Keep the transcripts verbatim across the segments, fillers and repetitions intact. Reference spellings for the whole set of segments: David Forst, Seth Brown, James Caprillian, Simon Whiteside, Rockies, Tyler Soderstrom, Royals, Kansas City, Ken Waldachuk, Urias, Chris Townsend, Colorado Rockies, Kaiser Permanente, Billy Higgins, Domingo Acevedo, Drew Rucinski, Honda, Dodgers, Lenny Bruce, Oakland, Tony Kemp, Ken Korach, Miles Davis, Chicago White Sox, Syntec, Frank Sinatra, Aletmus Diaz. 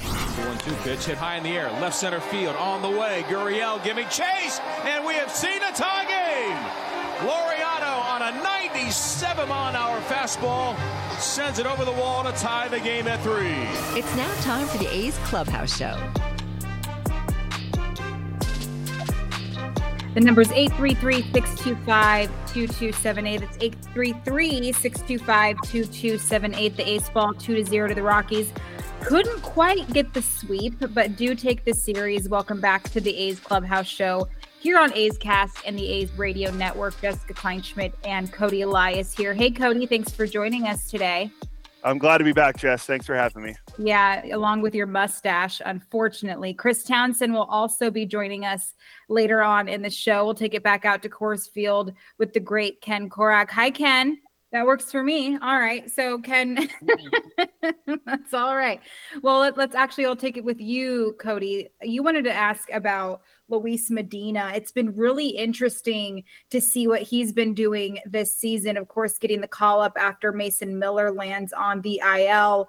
two one two pitch hit high in the air, left center field, on the way. Gurriel giving chase, and we have seen a tie game. Laureano on a ninety-seven mile an hour fastball sends it over the wall to tie the game at three. It's now time for the A's Clubhouse Show. The number is eight three three, six two five, two two seven eight. That's eight three three, six two five, two two seven eight. The A's fall two to zero to the Rockies. Couldn't quite get the sweep, but do take the series. Welcome back to the A's Clubhouse Show here on A's Cast and the A's Radio Network. Jessica Kleinschmidt and Cody Elias here. Hey, Cody, thanks for joining us today. I'm glad to be back, Jess. Thanks for having me. Yeah, along with your mustache, unfortunately. Chris Townsend will also be joining us later on in the show. We'll take it back out to Coors Field with the great Ken Korach. Hi, Ken. That works for me. All right. So, Ken, that's all right. Well, let, let's actually, I'll take it with you, Cody. You wanted to ask about Luis Medina. It's been really interesting to see what he's been doing this season. Of course, getting the call up after Mason Miller lands on the I L,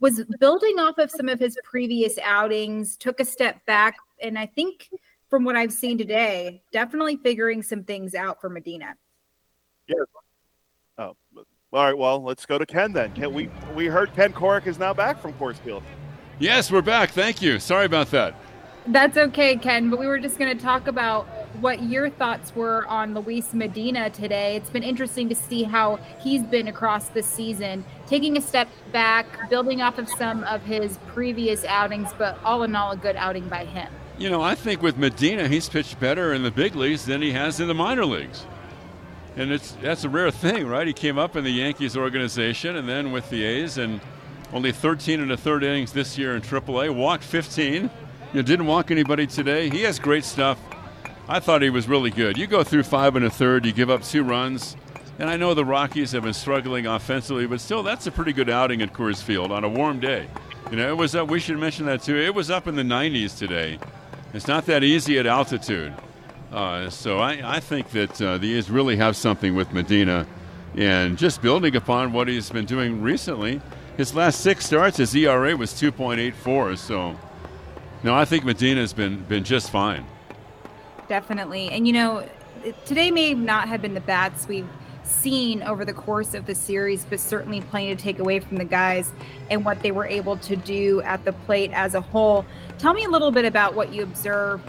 was building off of some of his previous outings, took a step back. And I think from what I've seen today, definitely figuring some things out for Medina. Yeah. Oh, all right. Well, let's go to Ken then. Ken, we we heard Ken Korach is now back from Coors Field. Yes, we're back. Thank you. Sorry about that. That's okay, Ken. But we were just going to talk about what your thoughts were on Luis Medina today. It's been interesting to see how he's been across the season, taking a step back, building off of some of his previous outings, but all in all, a good outing by him. You know, I think with Medina, he's pitched better in the big leagues than he has in the minor leagues. And it's that's a rare thing, right? He came up in the Yankees organization and then with the A's, and only thirteen and a third innings this year in triple A. Walked fifteen. You know, didn't walk anybody today. He has great stuff. I thought he was really good. You go through five and a third, you give up two runs. And I know the Rockies have been struggling offensively, but still, that's a pretty good outing at Coors Field on a warm day. You know, it was up. We should mention that too. It was up in the nineties today. It's not that easy at altitude. Uh, so I, I think that uh, the A's really have something with Medina, and just building upon what he's been doing recently. His last six starts, his E R A was two point eight four. So, no, I think Medina's been been just fine. Definitely, and you know, today may not have been the bats we've seen over the course of the series, but certainly plenty to take away from the guys and what they were able to do at the plate as a whole. Tell me a little bit about what you observed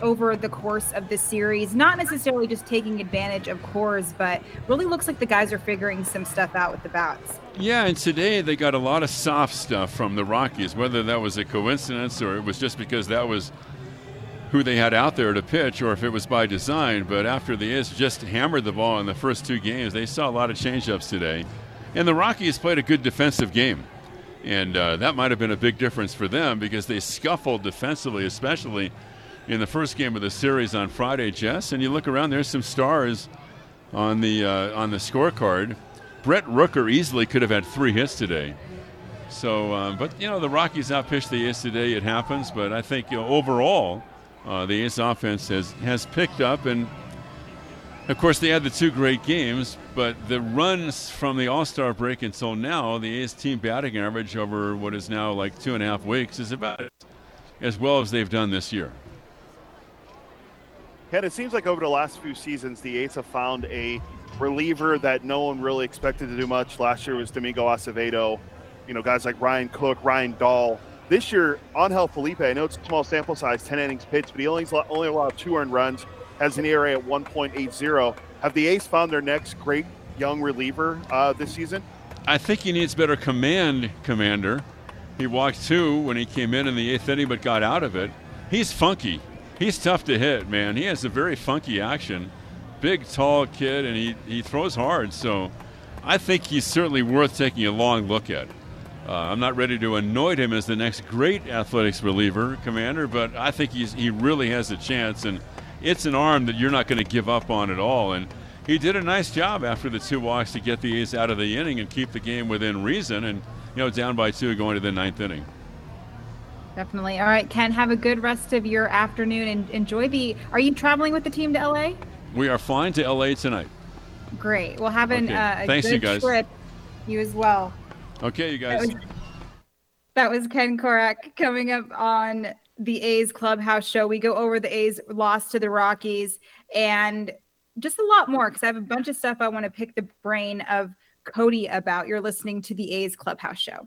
over the course of the series, not necessarily just taking advantage of Coors, but really looks like the guys are figuring some stuff out with the bats. Yeah, and today they got a lot of soft stuff from the Rockies, whether that was a coincidence or it was just because that was who they had out there to pitch or if it was by design. But after the A's just hammered the ball in the first two games, they saw a lot of changeups today. And the Rockies played a good defensive game. And uh, that might have been a big difference for them because they scuffled defensively, especially in the first game of the series on Friday, Jess, and you look around, there's some stars on the uh, on the scorecard. Brent Rooker easily could have had three hits today. So, uh, but, you know, the Rockies outpitched the A's today. It happens, but I think, you know, overall, uh, the A's offense has, has picked up, and, of course, they had the two great games, but the runs from the All-Star break until now, the A's team batting average over what is now like two and a half weeks is about as well as they've done this year. Ken, it seems like over the last few seasons, the A's have found a reliever that no one really expected to do much. Last year was Domingo Acevedo, you know, guys like Ryan Cook, Ryan Dahl. This year, Angel Felipe, I know it's a small sample size, ten innings pitched, but he only, only allowed two earned runs, has an E R A at one point eight oh. Have the A's found their next great young reliever uh, this season? I think he needs better command, Commander. He walked two when he came in in the eighth inning, but got out of it. He's funky. He's tough to hit, man. He has a very funky action. Big, tall kid, and he, he throws hard. So I think he's certainly worth taking a long look at. Uh, I'm not ready to anoint him as the next great athletics reliever, Commander, but I think he's he really has a chance. And it's an arm that you're not going to give up on at all. And he did a nice job after the two walks to get the A's out of the inning and keep the game within reason, and, you know, down by two going to the ninth inning. Definitely. All right, Ken, have a good rest of your afternoon and enjoy the – are you traveling with the team to L A? We are flying to L A tonight. Great. Well, have an, okay. uh, a Thanks, good you guys. trip. You as well. Okay, you guys. That was, that was Ken Korach. Coming up on the A's Clubhouse show, we go over the A's loss to the Rockies and just a lot more because I have a bunch of stuff I want to pick the brain of Cody about. You're listening to the A's Clubhouse show.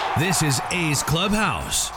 This is A's Clubhouse.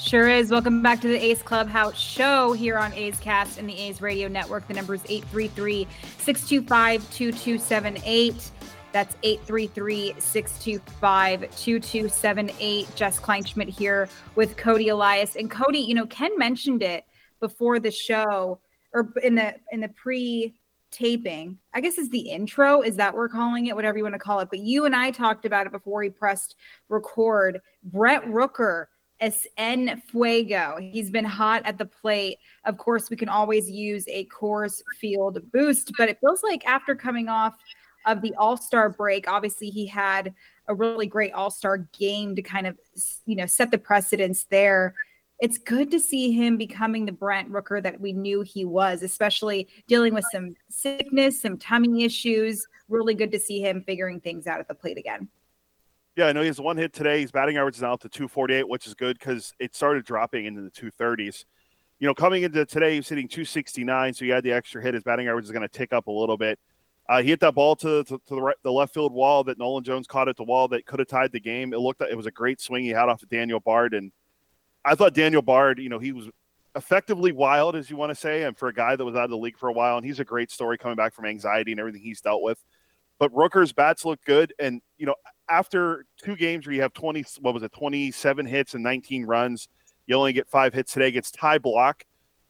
Sure is. Welcome back to the A's Clubhouse show here on A's Cast and the A's Radio Network. The number is eight three three, six two five, two two seven eight. That's eight three three, six two five, two two seven eight. Jess Kleinschmidt here with Cody Elias. And Cody, you know, Ken mentioned it before the show or in the in the pre- taping, I guess is the intro, is that we're calling it, whatever you want to call it. But you and I talked about it before we pressed record. Brent Rooker, es en fuego. He's been hot at the plate. Of course, we can always use a Coors Field boost, but it feels like after coming off of the All-Star break, obviously he had a really great All-Star game to kind of, you know, set the precedence there. It's good to see him becoming the Brent Rooker that we knew he was, especially dealing with some sickness, some tummy issues. Really good to see him figuring things out at the plate again. Yeah, I know he has one hit today. His batting average is now up to two forty-eight, which is good because it started dropping into the two thirties. You know, coming into today, he was hitting two sixty-nine, so he had the extra hit. His batting average is going to tick up a little bit. Uh, he hit that ball to, to, to the, right, the left field wall that Nolan Jones caught at the wall that could have tied the game. It looked like it was a great swing he had off of Daniel Bard, and I thought Daniel Bard, you know, he was effectively wild, as you want to say, and for a guy that was out of the league for a while, and he's a great story coming back from anxiety and everything he's dealt with. But Rooker's bats looked good, and, you know, after two games where you have twenty, what was it, twenty-seven hits and nineteen runs, you only get five hits today, gets Ty Block.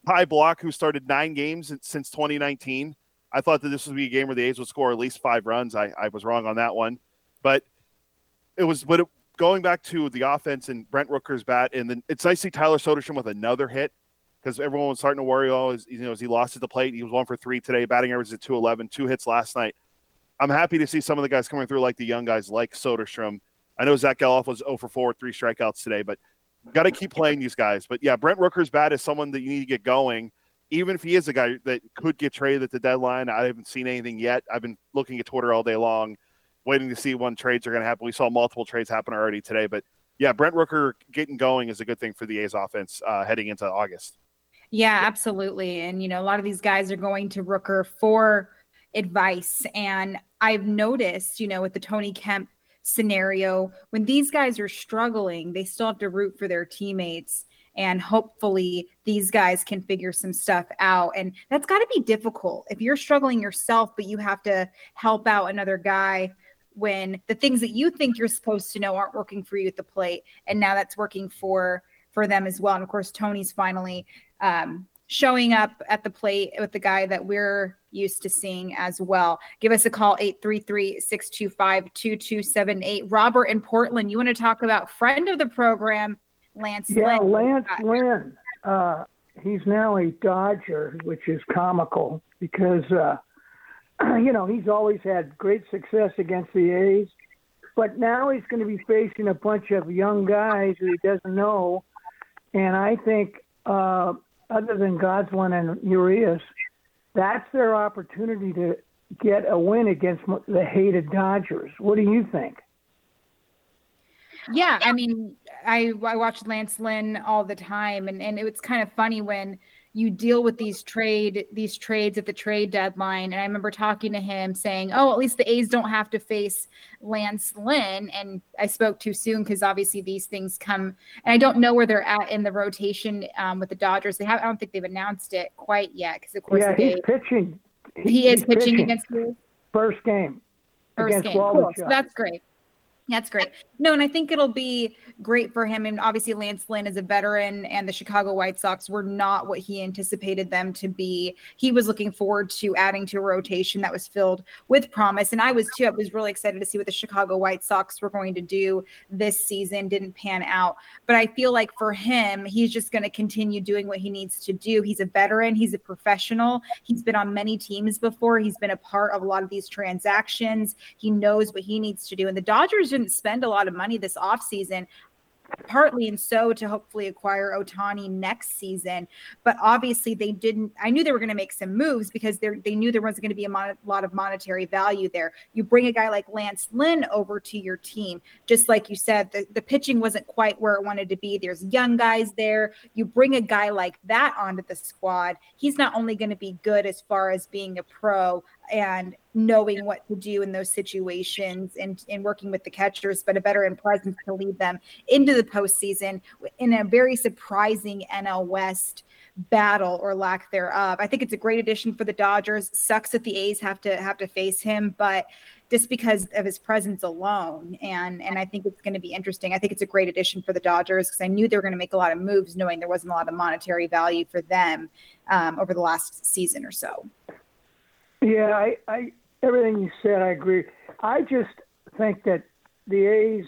Ty Block, who started nine games since twenty nineteen, I thought that this would be a game where the A's would score at least five runs. I, I was wrong on that one. But it was – but it, going back to the offense and Brent Rooker's bat, and then it's nice to see Tyler Soderstrom with another hit because everyone was starting to worry, oh, is, you know, is he lost at the plate? He was one for three today, batting average at two eleven, two hits last night. I'm happy to see some of the guys coming through, like the young guys like Soderstrom. I know Zach Geloff was zero for four, three strikeouts today, but got to keep playing these guys. But, yeah, Brent Rooker's bat is someone that you need to get going, even if he is a guy that could get traded at the deadline. I haven't seen anything yet. I've been looking at Twitter all day long, waiting to see when trades are going to happen. We saw multiple trades happen already today. But, yeah, Brent Rooker getting going is a good thing for the A's offense uh, heading into August. Yeah, absolutely. And, you know, a lot of these guys are going to Rooker for advice. And I've noticed, you know, with the Tony Kemp scenario, when these guys are struggling, they still have to root for their teammates. And hopefully these guys can figure some stuff out. And that's got to be difficult if you're struggling yourself, but you have to help out another guy when the things that you think you're supposed to know aren't working for you at the plate. And now that's working for, for them as well. And of course, Tony's finally um, showing up at the plate with the guy that we're used to seeing as well. Give us a call, eight three three, six two five, two two seven eight. Robert in Portland, you want to talk about friend of the program, Lance Lynn. Yeah, Lance Lynn. Uh, he's now a Dodger, which is comical because, uh, you know, he's always had great success against the A's, but now he's going to be facing a bunch of young guys that he doesn't know. And I think uh, other than Goslin and Urias, that's their opportunity to get a win against the hated Dodgers. What do you think? Yeah, I mean, I, I watch Lance Lynn all the time, and, and it's kind of funny when you deal with these trade these trades at the trade deadline. And I remember talking to him saying, oh, at least the A's don't have to face Lance Lynn. And I spoke too soon because obviously these things come. And I don't know where they're at in the rotation um, with the Dodgers. They have, I don't think they've announced it quite yet because, of course, yeah, he's pitching. He, he is pitching, pitching against you. First game. First against game. Cool. So that's great. That's great. No, and I think it'll be great for him. And obviously Lance Lynn is a veteran, and the Chicago White Sox were not what he anticipated them to be. He was looking forward to adding to a rotation that was filled with promise. And I was too. I was really excited to see what the Chicago White Sox were going to do this season. Didn't pan out. But I feel like for him, he's just going to continue doing what he needs to do. He's a veteran. He's a professional. He's been on many teams before. He's been a part of a lot of these transactions. He knows what he needs to do. And the Dodgers didn't spend a lot of money this offseason, partly and so to hopefully acquire Ohtani next season. But obviously they didn't. I knew they were going to make some moves because they they knew there wasn't going to be a mon- lot of monetary value there. You bring a guy like Lance Lynn over to your team. Just like you said, the, the pitching wasn't quite where it wanted to be. There's young guys there. You bring a guy like that onto the squad. He's not only going to be good as far as being a pro and knowing what to do in those situations and, and working with the catchers, but a veteran presence to lead them into the postseason in a very surprising N L West battle or lack thereof. I think it's a great addition for the Dodgers. Sucks that the A's have to have to face him, but just because of his presence alone. And, and I think it's going to be interesting. I think it's a great addition for the Dodgers because I knew they were going to make a lot of moves knowing there wasn't a lot of monetary value for them um, over the last season or so. Yeah, I, I everything you said, I agree. I just think that the A's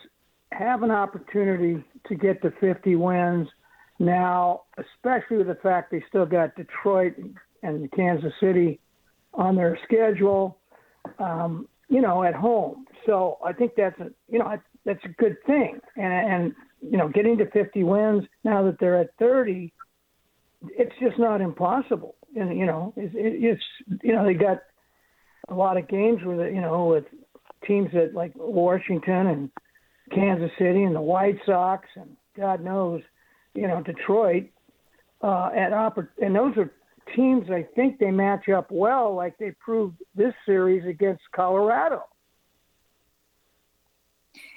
have an opportunity to get to fifty wins now, especially with the fact they still got Detroit and Kansas City on their schedule, um, you know, at home. So I think that's a, you know, that's a good thing. And, and, you know, getting to fifty wins now that they're at thirty, it's just not impossible. And, you know, it's, it's, you know, they got a lot of games with, you know, with teams that like Washington and Kansas City and the White Sox and God knows, you know, Detroit. Uh, and, and those are teams I think they match up well, like they proved this series against Colorado.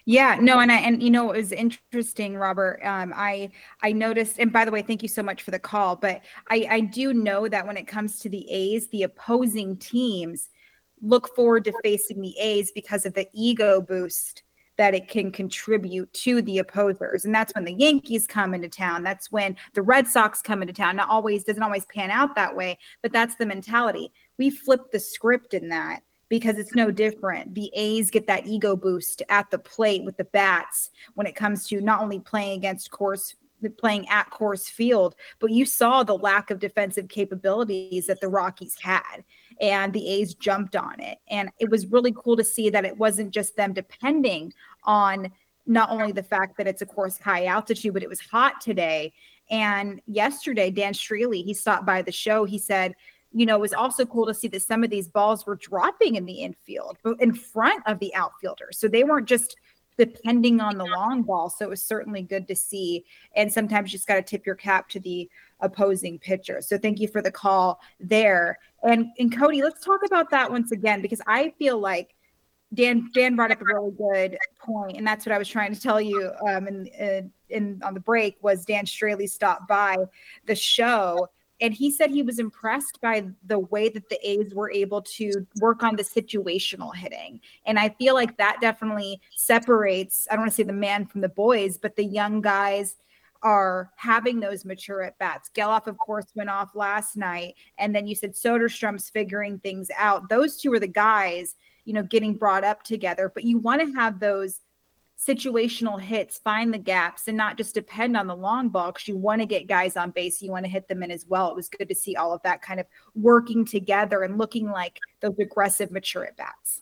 Yeah, no, and I, and you know, it was interesting, Robert. Um, I I noticed, and by the way, thank you so much for the call. But I, I do know that when it comes to the A's, the opposing teams look forward to facing the A's because of the ego boost that it can contribute to the opposers. And that's when the Yankees come into town. That's when the Red Sox come into town. Not always, doesn't always pan out that way, but that's the mentality. We flip the script in that, because it's no different. The A's get that ego boost at the plate with the bats when it comes to not only playing against Coors, playing at Coors Field, but you saw the lack of defensive capabilities that the Rockies had, and the A's jumped on it. And it was really cool to see that it wasn't just them depending on not only the fact that it's, of course, high altitude, but it was hot today. And yesterday, Dan Streley, he stopped by the show. He said, you know, it was also cool to see that some of these balls were dropping in the infield, but in front of the outfielders. So they weren't just depending on the long ball. So it was certainly good to see. And sometimes you just got to tip your cap to the opposing pitcher. So thank you for the call there. And, and Cody, let's talk about that once again, because I feel like Dan Dan brought up a really good point, and that's what I was trying to tell you um, in, in, in on the break, was Dan Streley stopped by the show. And he said he was impressed by the way that the A's were able to work on the situational hitting. And I feel like that definitely separates, I don't want to say the man from the boys, but the young guys are having those mature at-bats. Geloff, of course, went off last night. And then you said Soderstrom's figuring things out. Those two are the guys, you know, getting brought up together. But you want to have those situational hits, find the gaps, and not just depend on the long ball, because you want to get guys on base. You want to hit them in as well. It was good to see all of that kind of working together and looking like those aggressive, mature at-bats.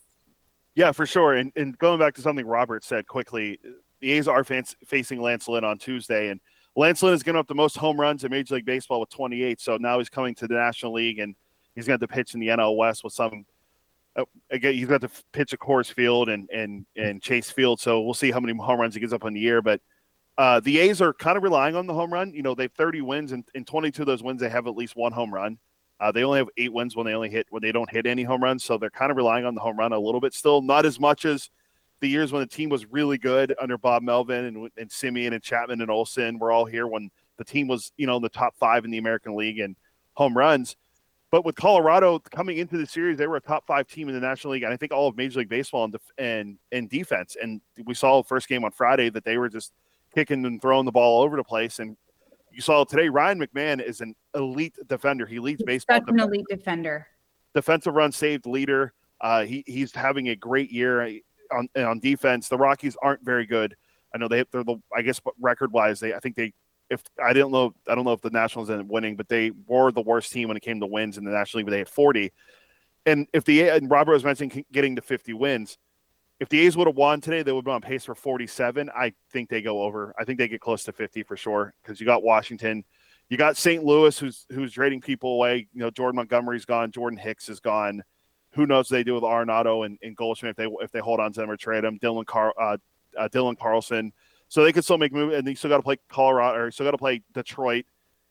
Yeah, for sure. And, and going back to something Robert said quickly, the A's are fans facing Lance Lynn on Tuesday, and Lance Lynn has given up the most home runs in Major League Baseball with twenty-eight, so now he's coming to the National League, and he's got to pitch in the N L West with some uh, – again, he's got to pitch at Coors Field and, and, and Chase Field, so we'll see how many home runs he gives up in the year. But uh, the A's are kind of relying on the home run. You know, they have thirty wins, and in twenty-two of those wins, they have at least one home run. Uh, they only have eight wins when they only hit when they don't hit any home runs, so they're kind of relying on the home run a little bit still, not as much as the years when the team was really good under Bob Melvin and, and Simeon and Chapman and Olsen were all here when the team was, you know, in the top five in the American League in home runs. But with Colorado coming into the series, they were a top five team in the National League, and I think all of Major League Baseball in, def- and, and defense. And we saw the first game on Friday that they were just kicking and throwing the ball all over the place. And you saw today, Ryan McMahon is an elite defender. He leads he's baseball. Such an defender. elite defender. Defensive run saved leader. Uh, he He's having a great year. On, on defense, the Rockies aren't very good. I know they they're the I guess record wise they I think they if I didn't know I don't know if the Nationals ended up winning, but they were the worst team when it came to wins in the National League. But they had forty, and if the and Robert was mentioning getting to fifty wins, if the A's would have won today, they would have been on pace for forty-seven. I think they go over. I think they get close to fifty for sure because you got Washington, you got Saint Louis who's who's trading people away. You know, Jordan Montgomery's gone, Jordan Hicks is gone. Who knows what they do with Arenado and, and Goldschmidt if they if they hold on to them or trade them. Dylan Car uh, uh, Dylan Carlson, so they could still make moves. And you still got to play Colorado, or you still got to play Detroit.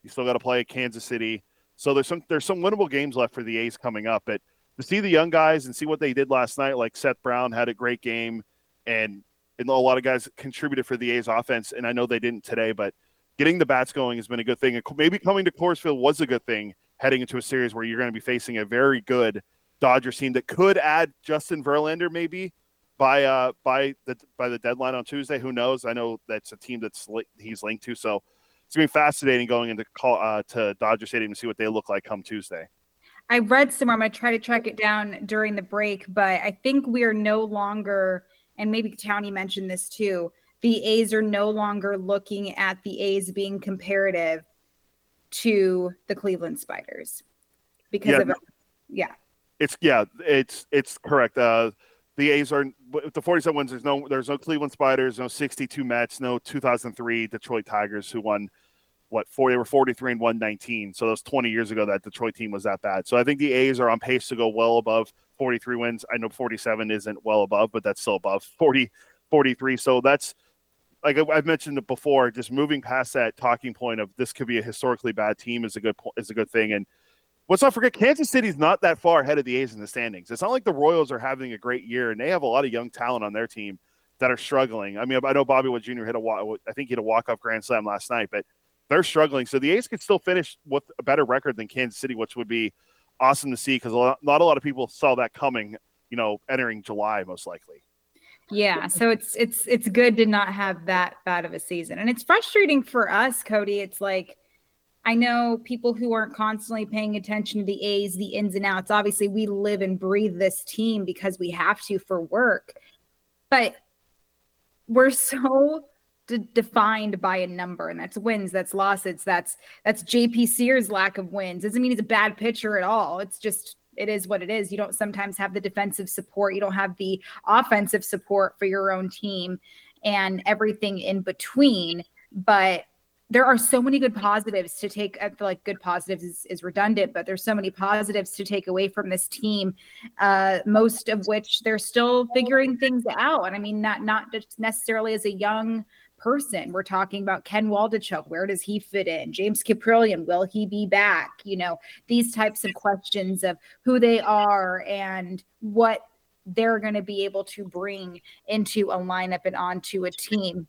You still got to play Kansas City. So there's some there's some winnable games left for the A's coming up. But to see the young guys and see what they did last night, like Seth Brown had a great game, and and a lot of guys contributed for the A's offense. And I know they didn't today, but getting the bats going has been a good thing. And maybe coming to Coors Field was a good thing heading into a series where you're going to be facing a very good Dodgers team that could add Justin Verlander maybe by uh by the by the deadline on Tuesday. Who knows? I know that's a team that's li- he's linked to, so it's gonna be fascinating going into call uh, to Dodger Stadium to see what they look like come Tuesday. I read somewhere. I'm gonna try to track it down during the break, but I think we are no longer, and maybe Townie mentioned this too. The A's are no longer looking at the A's being comparative to the Cleveland Spiders because yeah, of no. yeah. It's yeah, it's it's correct. Uh, the A's are with the forty-seven wins. There's no there's no Cleveland Spiders, no sixty-two Mets, no two thousand three Detroit Tigers who won what four? They were forty-three and one nineteen. So that was twenty years ago that Detroit team was that bad. So I think the A's are on pace to go well above forty-three wins. I know forty-seven isn't well above, but that's still above forty, forty-three. So that's like I've mentioned it before. Just moving past that talking point of this could be a historically bad team is a good is a good thing and. Let's not forget, Kansas City's not that far ahead of the A's in the standings. It's not like the Royals are having a great year, and they have a lot of young talent on their team that are struggling. I mean, I know Bobby Wood Junior hit a walk, I think he had a walk-off grand slam last night, but they're struggling. So the A's could still finish with a better record than Kansas City, which would be awesome to see because not a lot of people saw that coming, you know, entering July most likely. Yeah, so it's it's it's good to not have that bad of a season. And it's frustrating for us, Cody. It's like, I know people who aren't constantly paying attention to the A's, the ins and outs. Obviously, we live and breathe this team because we have to for work. But we're so de- defined by a number, and that's wins, that's losses, that's that's J P Sears' lack of wins. Doesn't mean he's a bad pitcher at all. It's just it is what it is. You don't sometimes have the defensive support. You don't have the offensive support for your own team and everything in between. But there are so many good positives to take. I feel like good positives is, is redundant, but there's so many positives to take away from this team, uh, most of which they're still figuring things out. And I mean, not not just necessarily as a young person. We're talking about Ken Waldachuk. Where does he fit in? James Caprillian, will he be back? You know, these types of questions of who they are and what they're going to be able to bring into a lineup and onto a team.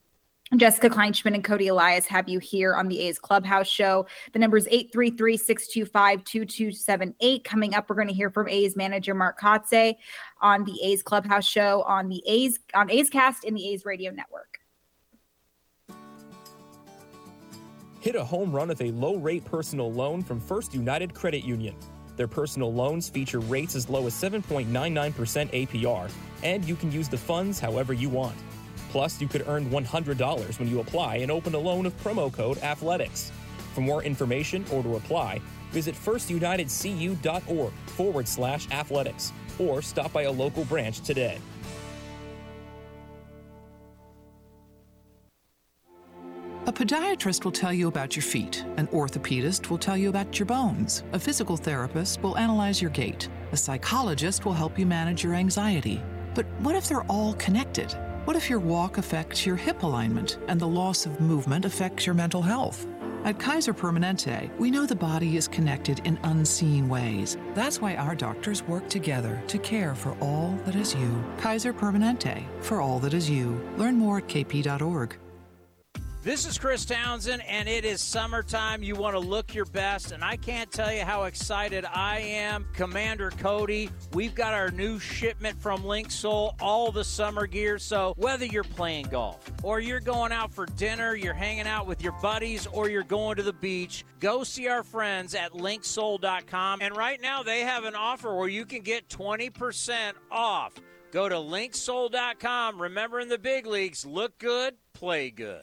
Jessica Kleinschmidt and Cody Elias have you here on the A's Clubhouse Show. The number is eight three three, six two five, two two seven eight. Coming up, we're going to hear from A's manager Mark Kotsay on the A's Clubhouse Show on the A's on A's Cast in the A's Radio Network. Hit a home run with a low-rate personal loan from First United Credit Union. Their personal loans feature rates as low as seven point nine nine percent A P R, and you can use the funds however you want. Plus, you could earn one hundred dollars when you apply and open a loan with promo code ATHLETICS. For more information or to apply, visit first united c u dot org forward slash athletics or stop by a local branch today. A podiatrist will tell you about your feet. An orthopedist will tell you about your bones. A physical therapist will analyze your gait. A psychologist will help you manage your anxiety. But what if they're all connected? What if your walk affects your hip alignment and the loss of movement affects your mental health? At Kaiser Permanente, we know the body is connected in unseen ways. That's why our doctors work together to care for all that is you. Kaiser Permanente, for all that is you. Learn more at k p dot org. This is Chris Townsend, and it is summertime. You want to look your best, and I can't tell you how excited I am. Commander Cody, we've got our new shipment from Link Soul, all the summer gear. So whether you're playing golf, or you're going out for dinner, you're hanging out with your buddies, or you're going to the beach, go see our friends at Link Soul dot com. And right now, they have an offer where you can get twenty percent off. Go to Link Soul dot com. Remember, in the big leagues, look good, play good.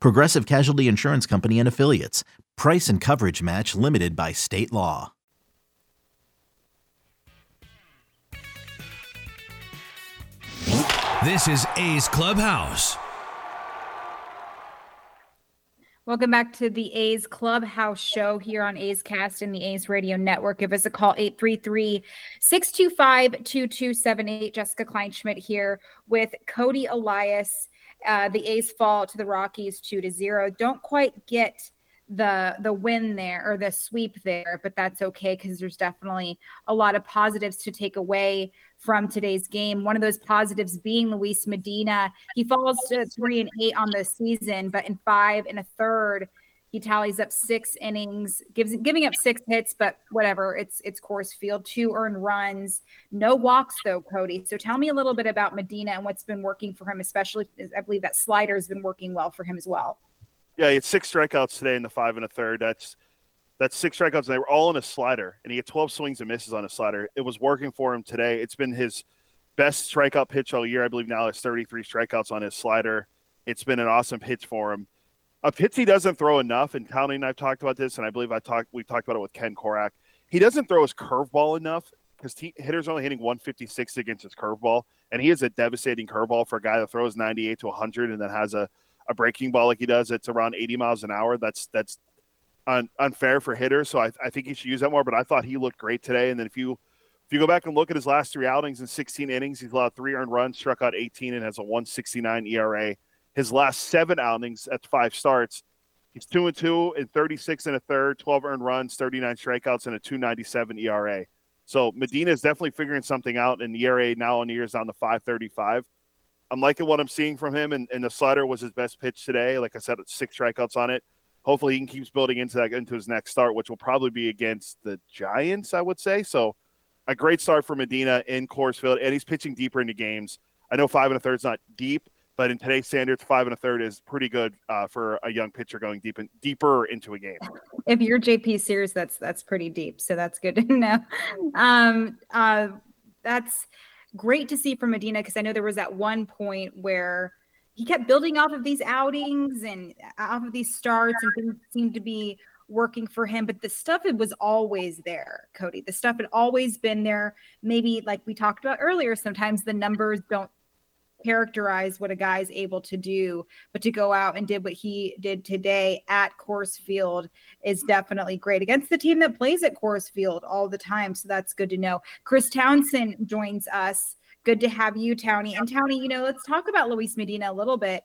Progressive Casualty Insurance Company and Affiliates. Price and coverage match limited by state law. This is A's Clubhouse. Welcome back to the A's Clubhouse show here on A's Cast and the A's Radio Network. Give us a call, eight three three, six two five, two two seven eight. Jessica Kleinschmidt here with Cody Elias. Uh, the A's fall to the Rockies two to zero. Don't quite get the the win there or the sweep there, but that's okay because there's definitely a lot of positives to take away from today's game. One of those positives being Luis Medina. He falls to three and eight on the season, but in five and a third, he tallies up six innings, gives giving up six hits, but whatever. It's it's Coors Field, two earned runs, no walks though, Cody. So tell me a little bit about Medina and what's been working for him, especially I believe that slider has been working well for him as well. Yeah, he had six strikeouts today in the five and a third. That's That's six strikeouts, and they were all in a slider, and he had twelve swings and misses on a slider. It was working for him today. It's been his best strikeout pitch all year. I believe now it's thirty-three strikeouts on his slider. It's been an awesome pitch for him. A pitch he doesn't throw enough, and Tony and I've talked about this, and I believe I talked we've talked about it with Ken Korach. He doesn't throw his curveball enough because hitters are only hitting one fifty-six against his curveball, and he is a devastating curveball for a guy that throws ninety-eight to one hundred and then has a, a breaking ball like he does. It's around eighty miles an hour. That's that's Un, unfair for hitters, so I, I think he should use that more, but I thought he looked great today. And then if you if you go back and look at his last three outings in sixteen innings, he's allowed three earned runs, struck out eighteen, and has a one sixty-nine E R A. His last seven outings at five starts, he's two and two in thirty-six and a third, twelve earned runs, thirty-nine strikeouts, and a two ninety-seven E R A. So Medina is definitely figuring something out, and the E R A now on the year is down to five thirty-five. I'm liking what I'm seeing from him, and, and the slider was his best pitch today. Like I said, six strikeouts on it. Hopefully he can keep building into that into his next start, which will probably be against the Giants, I would say. So a great start for Medina in Coors Field, and he's pitching deeper into games. I know five and a third is not deep, but in today's standards, five and a third is pretty good uh, for a young pitcher going deep in, deeper into a game. If you're J P Sears, that's that's pretty deep, so that's good to know. Um, uh, that's great to see from Medina because I know there was that one point where he kept building off of these outings and off of these starts, and things seemed to be working for him. But the stuff, it was always there, Cody. The stuff had always been there. Maybe like we talked about earlier, sometimes the numbers don't characterize what a guy is able to do, but to go out and did what he did today at Coors Field is definitely great against the team that plays at Coors Field all the time. So that's good to know. Chris Townsend joins us. Good to have you, Townie. And Townie, you know, let's talk about Luis Medina a little bit.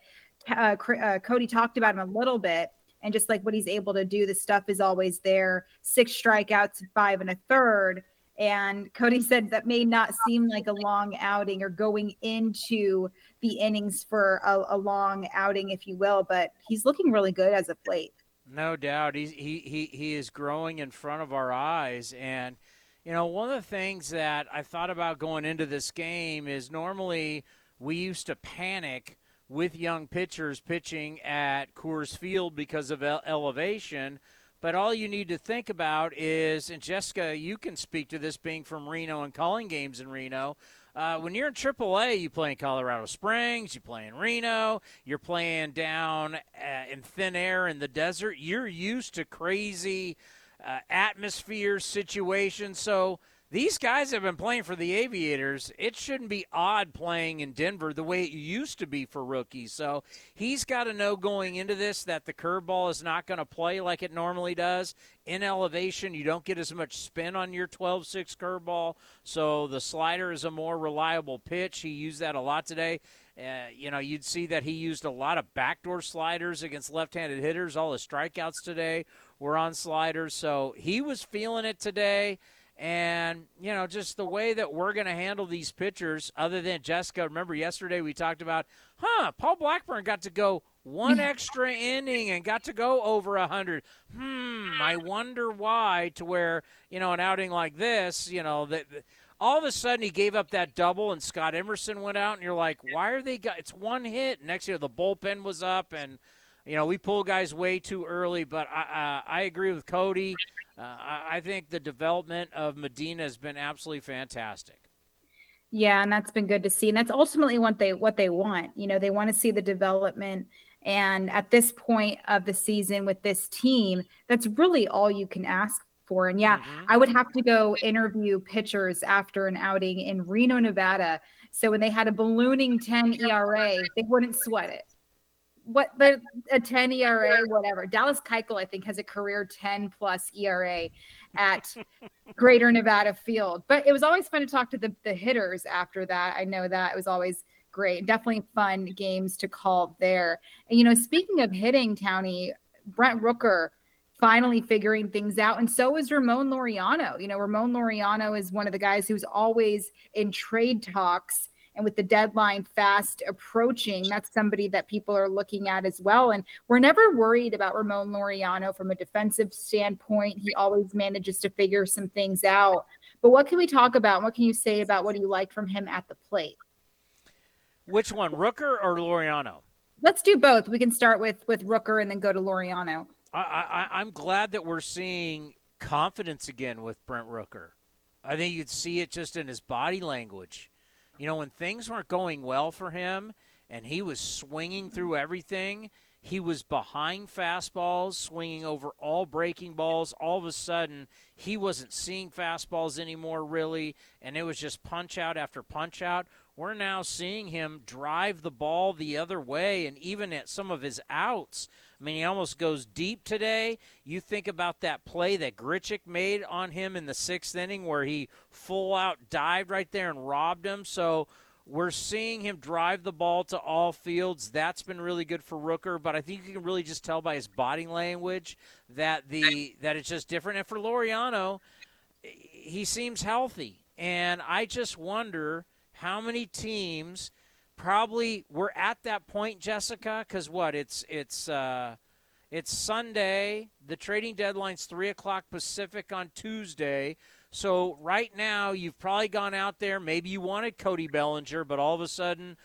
uh, uh, Cody talked about him a little bit, and just like what he's able to do, the stuff is always there. Six strikeouts, five and a third. And Cody said that may not seem like a long outing or going into the innings for a, a long outing, if you will, but he's looking really good as of late. No doubt. He's, he, he, he is growing in front of our eyes. And, you know, one of the things that I thought about going into this game is normally we used to panic with young pitchers pitching at Coors Field because of ele- elevation. But all you need to think about is, and Jessica, you can speak to this being from Reno and calling games in Reno. Uh, when you're in triple A, you play in Colorado Springs, you play in Reno, you're playing down uh, in thin air in the desert. You're used to crazy uh, atmosphere situations. So these guys have been playing for the Aviators. It shouldn't be odd playing in Denver the way it used to be for rookies. So he's got to know going into this that the curveball is not going to play like it normally does. In elevation, you don't get as much spin on your twelve six curveball, so the slider is a more reliable pitch. He used that a lot today. Uh, you know, you'd see that he used a lot of backdoor sliders against left-handed hitters. All his strikeouts today were on sliders, so he was feeling it today. And, you know, just the way that we're going to handle these pitchers, other than Jessica, remember yesterday we talked about, huh, Paul Blackburn got to go one extra inning and got to go over one hundred. Hmm, I wonder why, to where, you know, an outing like this, you know, that all of a sudden he gave up that double and Scott Emerson went out, and you're like, why are they got, it's one hit. Next year the bullpen was up, and, you know, we pull guys way too early, but I, uh, I agree with Cody. Uh, I, I think the development of Medina has been absolutely fantastic. Yeah, and that's been good to see. And that's ultimately what they what they want. You know, they want to see the development. And at this point of the season with this team, that's really all you can ask for. And, yeah, mm-hmm. I would have to go interview pitchers after an outing in Reno, Nevada. So when they had a ballooning ten E R A, they wouldn't sweat it. What, but a ten E R A, whatever. Dallas Keuchel, I think, has a career ten plus E R A at Greater Nevada Field. But it was always fun to talk to the, the hitters after that. I know that it was always great. Definitely fun games to call there. And, you know, speaking of hitting, Townie, Brent Rooker finally figuring things out. And so is Ramon Laureano. You know, Ramon Laureano is one of the guys who's always in trade talks. And with the deadline fast approaching, that's somebody that people are looking at as well. And we're never worried about Ramon Laureano from a defensive standpoint. He always manages to figure some things out. But what can we talk about? What can you say about what you like from him at the plate? Which one, Rooker or Laureano? Let's do both. We can start with, with Rooker and then go to Laureano. I, I, I'm glad that we're seeing confidence again with Brent Rooker. I think you'd see it just in his body language. You know, when things weren't going well for him and he was swinging through everything, he was behind fastballs, swinging over all breaking balls. All of a sudden, he wasn't seeing fastballs anymore, really, and it was just punch out after punch out. We're now seeing him drive the ball the other way, and even at some of his outs, I mean, he almost goes deep today. You think about that play that Grichuk made on him in the sixth inning where he full-out dived right there and robbed him. So we're seeing him drive the ball to all fields. That's been really good for Rooker, but I think you can really just tell by his body language that the that it's just different. And for Laureano, he seems healthy, and I just wonder how many teams – probably we're at that point, Jessica, because what it's it's uh it's Sunday, the trading deadline's three o'clock Pacific on Tuesday, so right now you've probably gone out there, maybe you wanted Cody Bellinger, but all of a sudden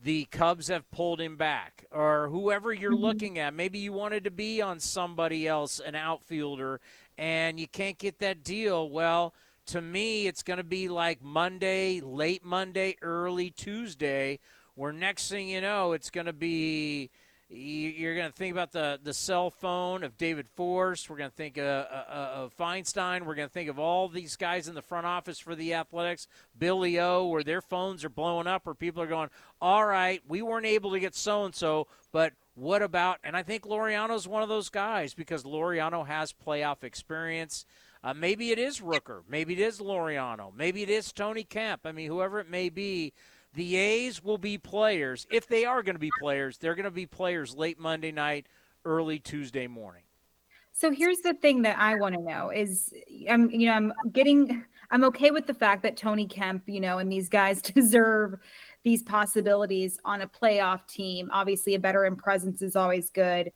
the Cubs have pulled him back, or whoever you're mm-hmm. looking at, maybe you wanted to be on somebody else, an outfielder, and you can't get that deal. Well, to me, it's going to be like Monday, late Monday, early Tuesday, where next thing you know, it's going to be you're going to think about the, the cell phone of David Forst. We're going to think of, of Feinstein. We're going to think of all these guys in the front office for the Athletics, Billy O, where their phones are blowing up, where people are going, all right, we weren't able to get so-and-so, but what about – and I think Laureano's one of those guys because Laureano has playoff experience. Uh, maybe it is Rooker. Maybe it is Laureano. Maybe it is Tony Kemp. I mean, whoever it may be, The A's will be players. If they are going to be players, they're going to be players late Monday night, early Tuesday morning. So here's the thing that I want to know is, I'm, you know, I'm getting, I'm okay with the fact that Tony Kemp, you know, and these guys deserve these possibilities on a playoff team. Obviously, a veteran presence is always good.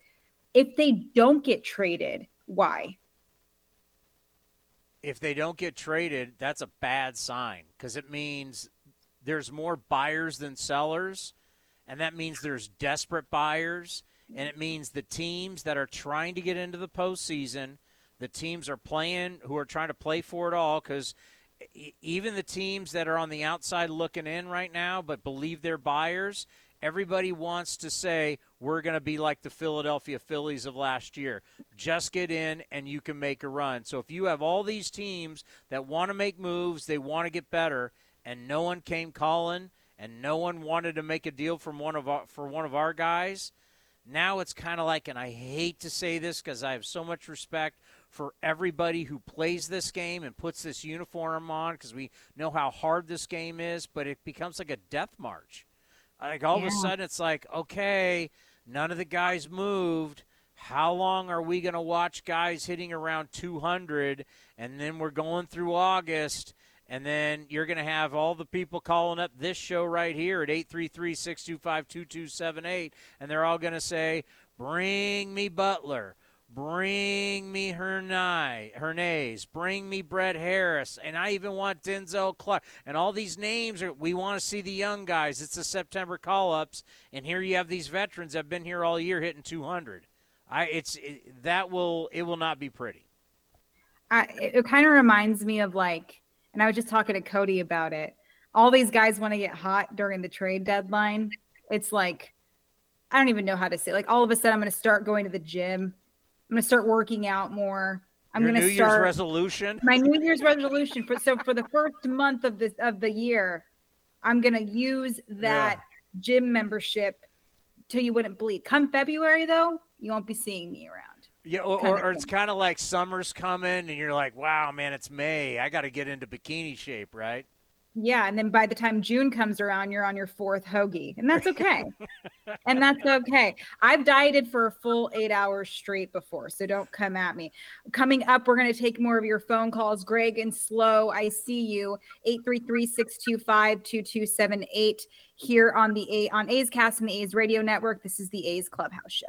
If they don't get traded, why? If they don't get traded, that's a bad sign because it means there's more buyers than sellers, and that means there's desperate buyers, and it means the teams that are trying to get into the postseason, the teams are playing who are trying to play for it all because even the teams that are on the outside looking in right now but believe they're buyers, everybody wants to say we're going to be like the Philadelphia Phillies of last year. Just get in and you can make a run. So if you have all these teams that want to make moves, they want to get better, and no one came calling and no one wanted to make a deal from one of our, for one of our guys, now it's kind of like, and I hate to say this because I have so much respect for everybody who plays this game and puts this uniform on because we know how hard this game is, but it becomes like a death march. Like all yeah. of a sudden it's like, okay, none of the guys moved. How long are we going to watch guys hitting around two hundred? And then we're going through August, and then you're going to have all the people calling up this show right here at eight three three, six two five, two two seven eight, and they're all going to say, bring me Butler, bring me Hernay, Hernayes, bring me Brett Harris, and I even want Denzel Clark, and all these names are, we want to see the young guys. It's the September call-ups, and here you have these veterans that have been here all year hitting two hundred. I it's it, that will it will not be pretty. I, it it kind of reminds me of like, and I was just talking to Cody about it, all these guys want to get hot during the trade deadline. It's like, I don't even know how to say it. Like all of a sudden I'm going to start going to the gym, I'm going to start working out more. I'm going to start New Year's resolution. My New Year's resolution. For, so for the first month of this of the year, I'm going to use that yeah. gym membership till you wouldn't bleed. Come February though, you won't be seeing me around. Yeah, or, kind or, or it's kind of like summer's coming, and you're like, "Wow, man, it's May. I got to get into bikini shape, right?" Yeah, and then by the time June comes around, you're on your fourth hoagie, and that's okay. and that's okay. I've dieted for a full eight hours straight before, so don't come at me. Coming up, we're going to take more of your phone calls. Greg and Slow, I see you. eight three three, six two five, two two seven eight here on the A- on A's Cast and the A's Radio Network. This is the A's Clubhouse Show.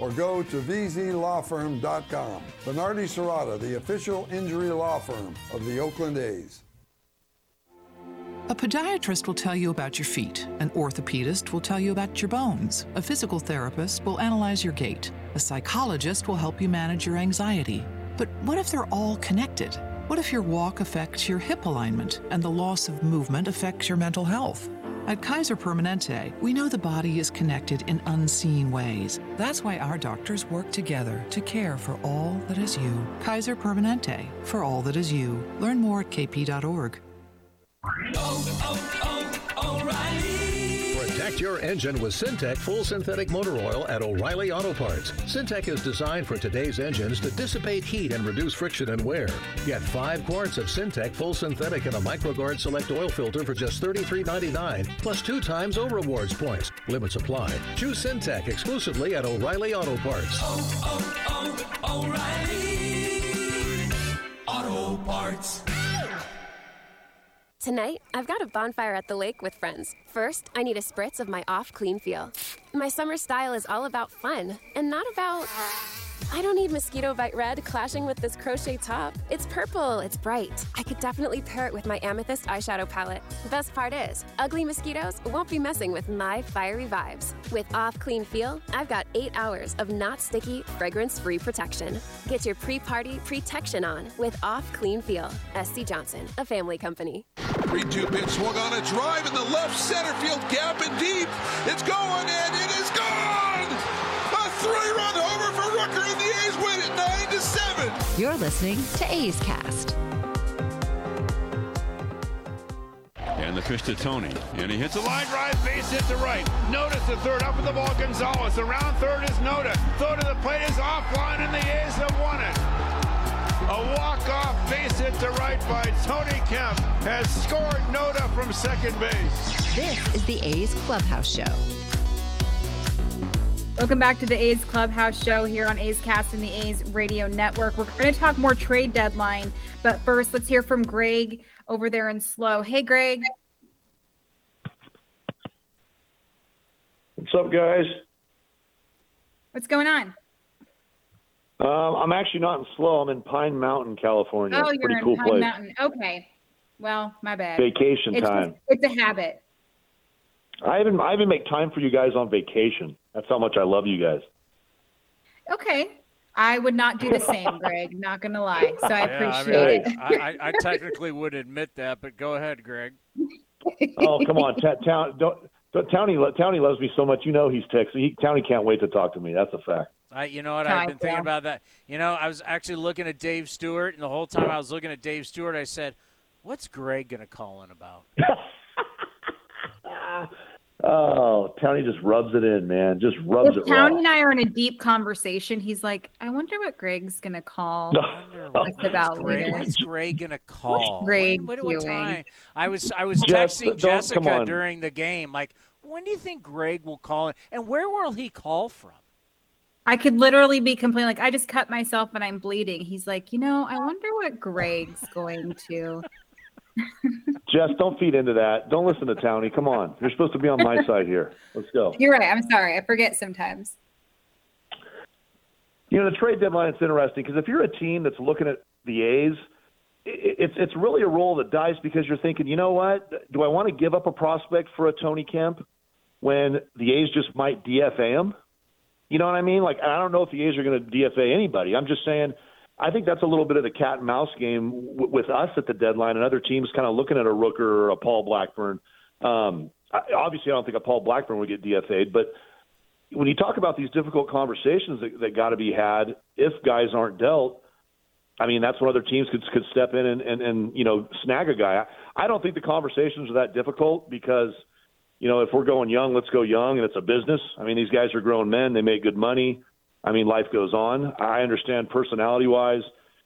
or go to V Z law firm dot com. Bernardi Serrata, the official injury law firm of the Oakland A's. A podiatrist will tell you about your feet. An orthopedist will tell you about your bones. A physical therapist will analyze your gait. A psychologist will help you manage your anxiety. But what if they're all connected? What if your walk affects your hip alignment and the loss of movement affects your mental health? At Kaiser Permanente, we know the body is connected in unseen ways. That's why our doctors work together to care for all that is you. Kaiser Permanente, for all that is you. Learn more at K P dot org. Oh, oh, oh, O'Reilly! Protect your engine with Syntec Full Synthetic Motor Oil at O'Reilly Auto Parts. Syntec is designed for today's engines to dissipate heat and reduce friction and wear. Get five quarts of Syntec Full Synthetic and a MicroGuard Select Oil Filter for just thirty-three dollars and ninety-nine cents, plus two times O-Rewards points. Limits apply. Choose Syntec exclusively at O'Reilly Auto Parts. Oh, oh, oh, O'Reilly Auto Parts. Tonight, I've got a bonfire at the lake with friends. First, I need a spritz of my Off Clean Feel. My summer style is all about fun and not about... I don't need mosquito bite red clashing with this crochet top. It's purple, it's bright. I could definitely pair it with my Amethyst eyeshadow palette. Best part is, ugly mosquitoes won't be messing with my fiery vibes. With Off Clean Feel, I've got eight hours of not sticky, fragrance-free protection. Get your pre-party protection on with Off Clean Feel. S C Johnson, a family company. three two pitch swung on a drive in the left center field gap and deep. It's going and it is gone! A three-run homer for Rooker in the air. You're listening to A's Cast. And the pitch to Tony. And he hits a line drive, base hit to right. Noda to third, up with the ball, Gonzalez. Around third is Noda. Throw to the plate is offline, and the A's have won it. A walk-off base hit to right by Tony Kemp has scored Noda from second base. This is the A's Clubhouse Show. Welcome back to the A's Clubhouse Show here on A's Cast and the A's Radio Network. We're going to talk more trade deadline, but first let's hear from Greg over there in Slow. Hey, Greg. What's up, guys? What's going on? Um, I'm actually not in Slow. I'm in Pine Mountain, California. Oh, it's you're pretty in cool Pine place. Mountain. Okay. Well, my bad. Vacation it's, time. It's a habit. I even I even make time for you guys on vacation. That's how much I love you guys. Okay. I would not do the same, Greg. Not going to lie. So I yeah, appreciate I mean, it. I, I technically would admit that, but go ahead, Greg. Oh, come on. T- town, don't, don't, Townie, Townie loves me so much. You know he's texting. He, Townie can't wait to talk to me. That's a fact. I, you know what? I've been thinking about that. You know, I was actually looking at Dave Stewart, and the whole time I was looking at Dave Stewart, I said, what's Greg going to call in about? Oh, Townie just rubs it in, man. Just rubs if it in. Townie and I are in a deep conversation. He's like, I wonder what Greg's going to call us about later. What's Greg going to call? What's Greg what, what, what doing? Time? I was, I was Jess, texting Jessica during the game, like, when do you think Greg will call in? And where will he call from? I could literally be complaining, like, I just cut myself and I'm bleeding. He's like, you know, I wonder what Greg's going to – Jess, don't feed into that. Don't listen to Townie. Come on. You're supposed to be on my side here. Let's go. You're right. I'm sorry. I forget sometimes. You know, the trade deadline is interesting because if you're a team that's looking at the A's, it's it's really a roll of the dice because you're thinking, you know what? Do I want to give up a prospect for a Tony Kemp when the A's just might D F A him? You know what I mean? Like, I don't know if the A's are going to D F A anybody. I'm just saying – I think that's a little bit of the cat and mouse game w- with us at the deadline and other teams kind of looking at a Rooker or a Paul Blackburn. Um, I, obviously, I don't think a Paul Blackburn would get D F A'd, but when you talk about these difficult conversations that, that got to be had if guys aren't dealt, I mean, that's when other teams could could step in and, and, and you know, snag a guy. I, I don't think the conversations are that difficult because, you know, if we're going young, let's go young, and it's a business. I mean, these guys are grown men. They make good money. I mean, life goes on. I understand personality-wise,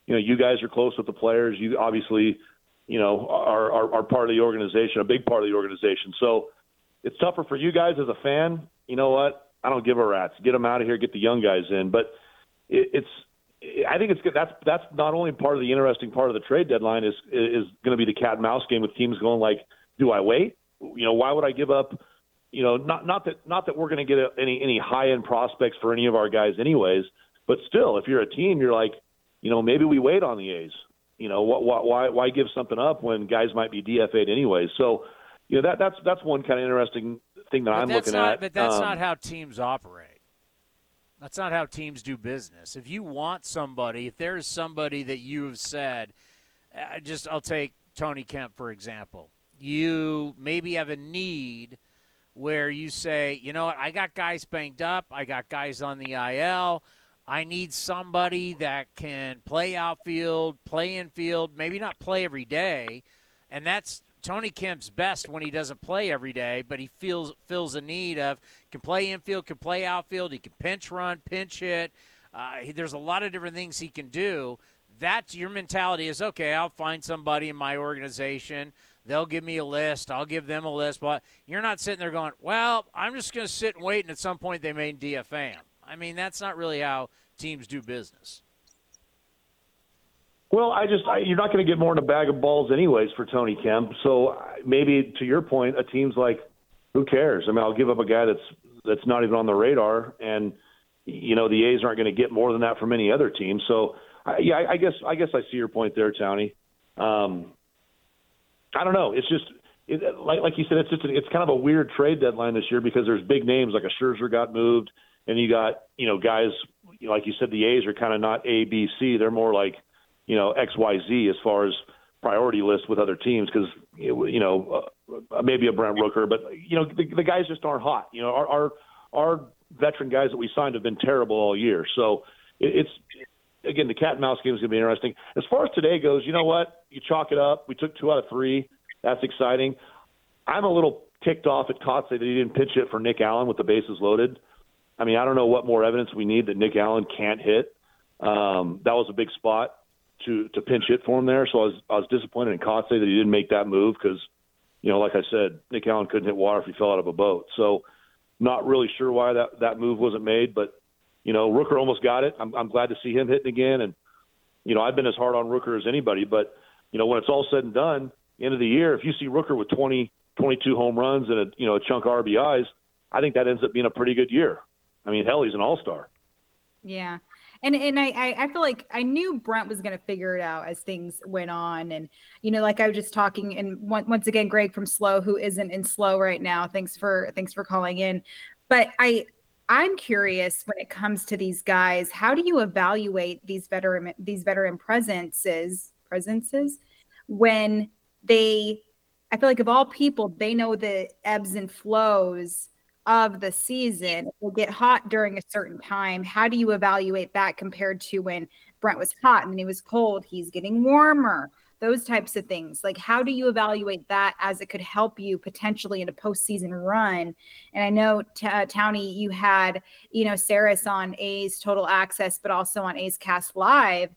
you know, you guys are close with the players. You obviously, you know, are, are, are part of the organization, a big part of the organization. So it's tougher for you guys as a fan. You know what? I don't give a rat's. Get them out of here. Get the young guys in. But it, it's, it, I think it's good. That's that's not only part of the interesting part of the trade deadline is is going to be the cat and mouse game with teams going like, do I wait? You know, why would I give up? You know, not not that not that we're going to get a, any any high end prospects for any of our guys, anyways. But still, if you're a team, you're like, you know, maybe we wait on the A's. You know, wh- wh- why why give something up when guys might be D F A'd anyways? So, you know, that that's that's one kind of interesting thing that but I'm looking not, at. But that's um, not how teams operate. That's not how teams do business. If you want somebody, if there's somebody that you have said, I just I'll take Tony Kemp for example. You maybe have a need. Where you say, you know what, I got guys banged up. I got guys on the I L. I need somebody that can play outfield, play infield, maybe not play every day. And that's Tony Kemp's best when he doesn't play every day, but he feels fills a need of can play infield, can play outfield. He can pinch run, pinch hit. Uh, he, there's a lot of different things he can do. That's your mentality is, okay, I'll find somebody in my organization. They'll give me a list. I'll give them a list. But you're not sitting there going, well, I'm just going to sit and wait, and at some point they may D F A him. I mean, that's not really how teams do business. Well, I just I, you're not going to get more than a bag of balls anyways for Tony Kemp. So maybe to your point, a team's like, who cares? I mean, I'll give up a guy that's that's not even on the radar, and, you know, the A's aren't going to get more than that from any other team. So, I, yeah, I, I guess I guess I see your point there, Townie. Um I don't know. It's just it, like like you said. It's just a, it's kind of a weird trade deadline this year because there's big names like a Scherzer got moved, and you got you know guys like you said the A's are kind of not A B C. They're more like you know X Y Z as far as priority list with other teams because you know uh, maybe a Brent Rooker, but you know the, the guys just aren't hot. You know our, our our veteran guys that we signed have been terrible all year. So it, it's again, the cat and mouse game is going to be interesting. As far as today goes, you know what? You chalk it up. We took two out of three. That's exciting. I'm a little ticked off at Kotsay that he didn't pitch it for Nick Allen with the bases loaded. I mean, I don't know what more evidence we need that Nick Allen can't hit. Um, that was a big spot to to pinch hit for him there. So I was I was disappointed in Kotsay that he didn't make that move because, you know, like I said, Nick Allen couldn't hit water if he fell out of a boat. So not really sure why that, that move wasn't made, but, you know, Rooker almost got it. I'm, I'm glad to see him hitting again. And, you know, I've been as hard on Rooker as anybody, but, you know, when it's all said and done, end of the year, if you see Rooker with twenty, twenty-two home runs and a, you know, a chunk of R B Is, I think that ends up being a pretty good year. I mean, hell, he's an all-star. Yeah. And and I, I feel like I knew Brent was going to figure it out as things went on. And, you know, like I was just talking, and once again, Greg from Slow, who isn't in Slow right now, thanks for thanks for calling in. But I, I'm curious when it comes to these guys, how do you evaluate these veteran these veteran presences, presences when they, I feel like of all people, they know the ebbs and flows of the season, will get hot during a certain time. How do you evaluate that compared to when Brent was hot and then he was cold, he's getting warmer, those types of things? Like, how do you evaluate that as it could help you potentially in a postseason run? And I know, t- uh, Townie, you had, you know, Saris on A's Total Access, but also on A's Cast Live,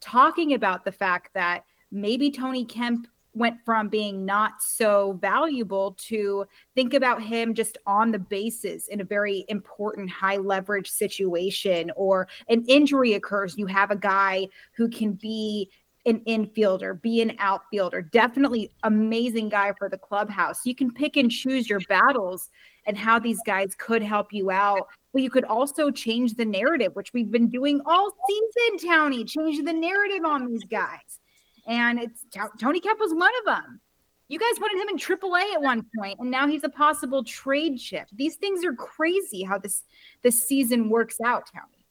talking about the fact that maybe Tony Kemp went from being not so valuable to think about him just on the bases in a very important high leverage situation, or an injury occurs, you have a guy who can be an infielder, be an outfielder, definitely amazing guy for the clubhouse. You can pick and choose your battles and how these guys could help you out. But you could also change the narrative, which we've been doing all season, Tony, change the narrative on these guys. And it's Tony Kemp was one of them. You guys wanted him in triple A at one point, and now he's a possible trade chip. These things are crazy how this this season works out, Tony.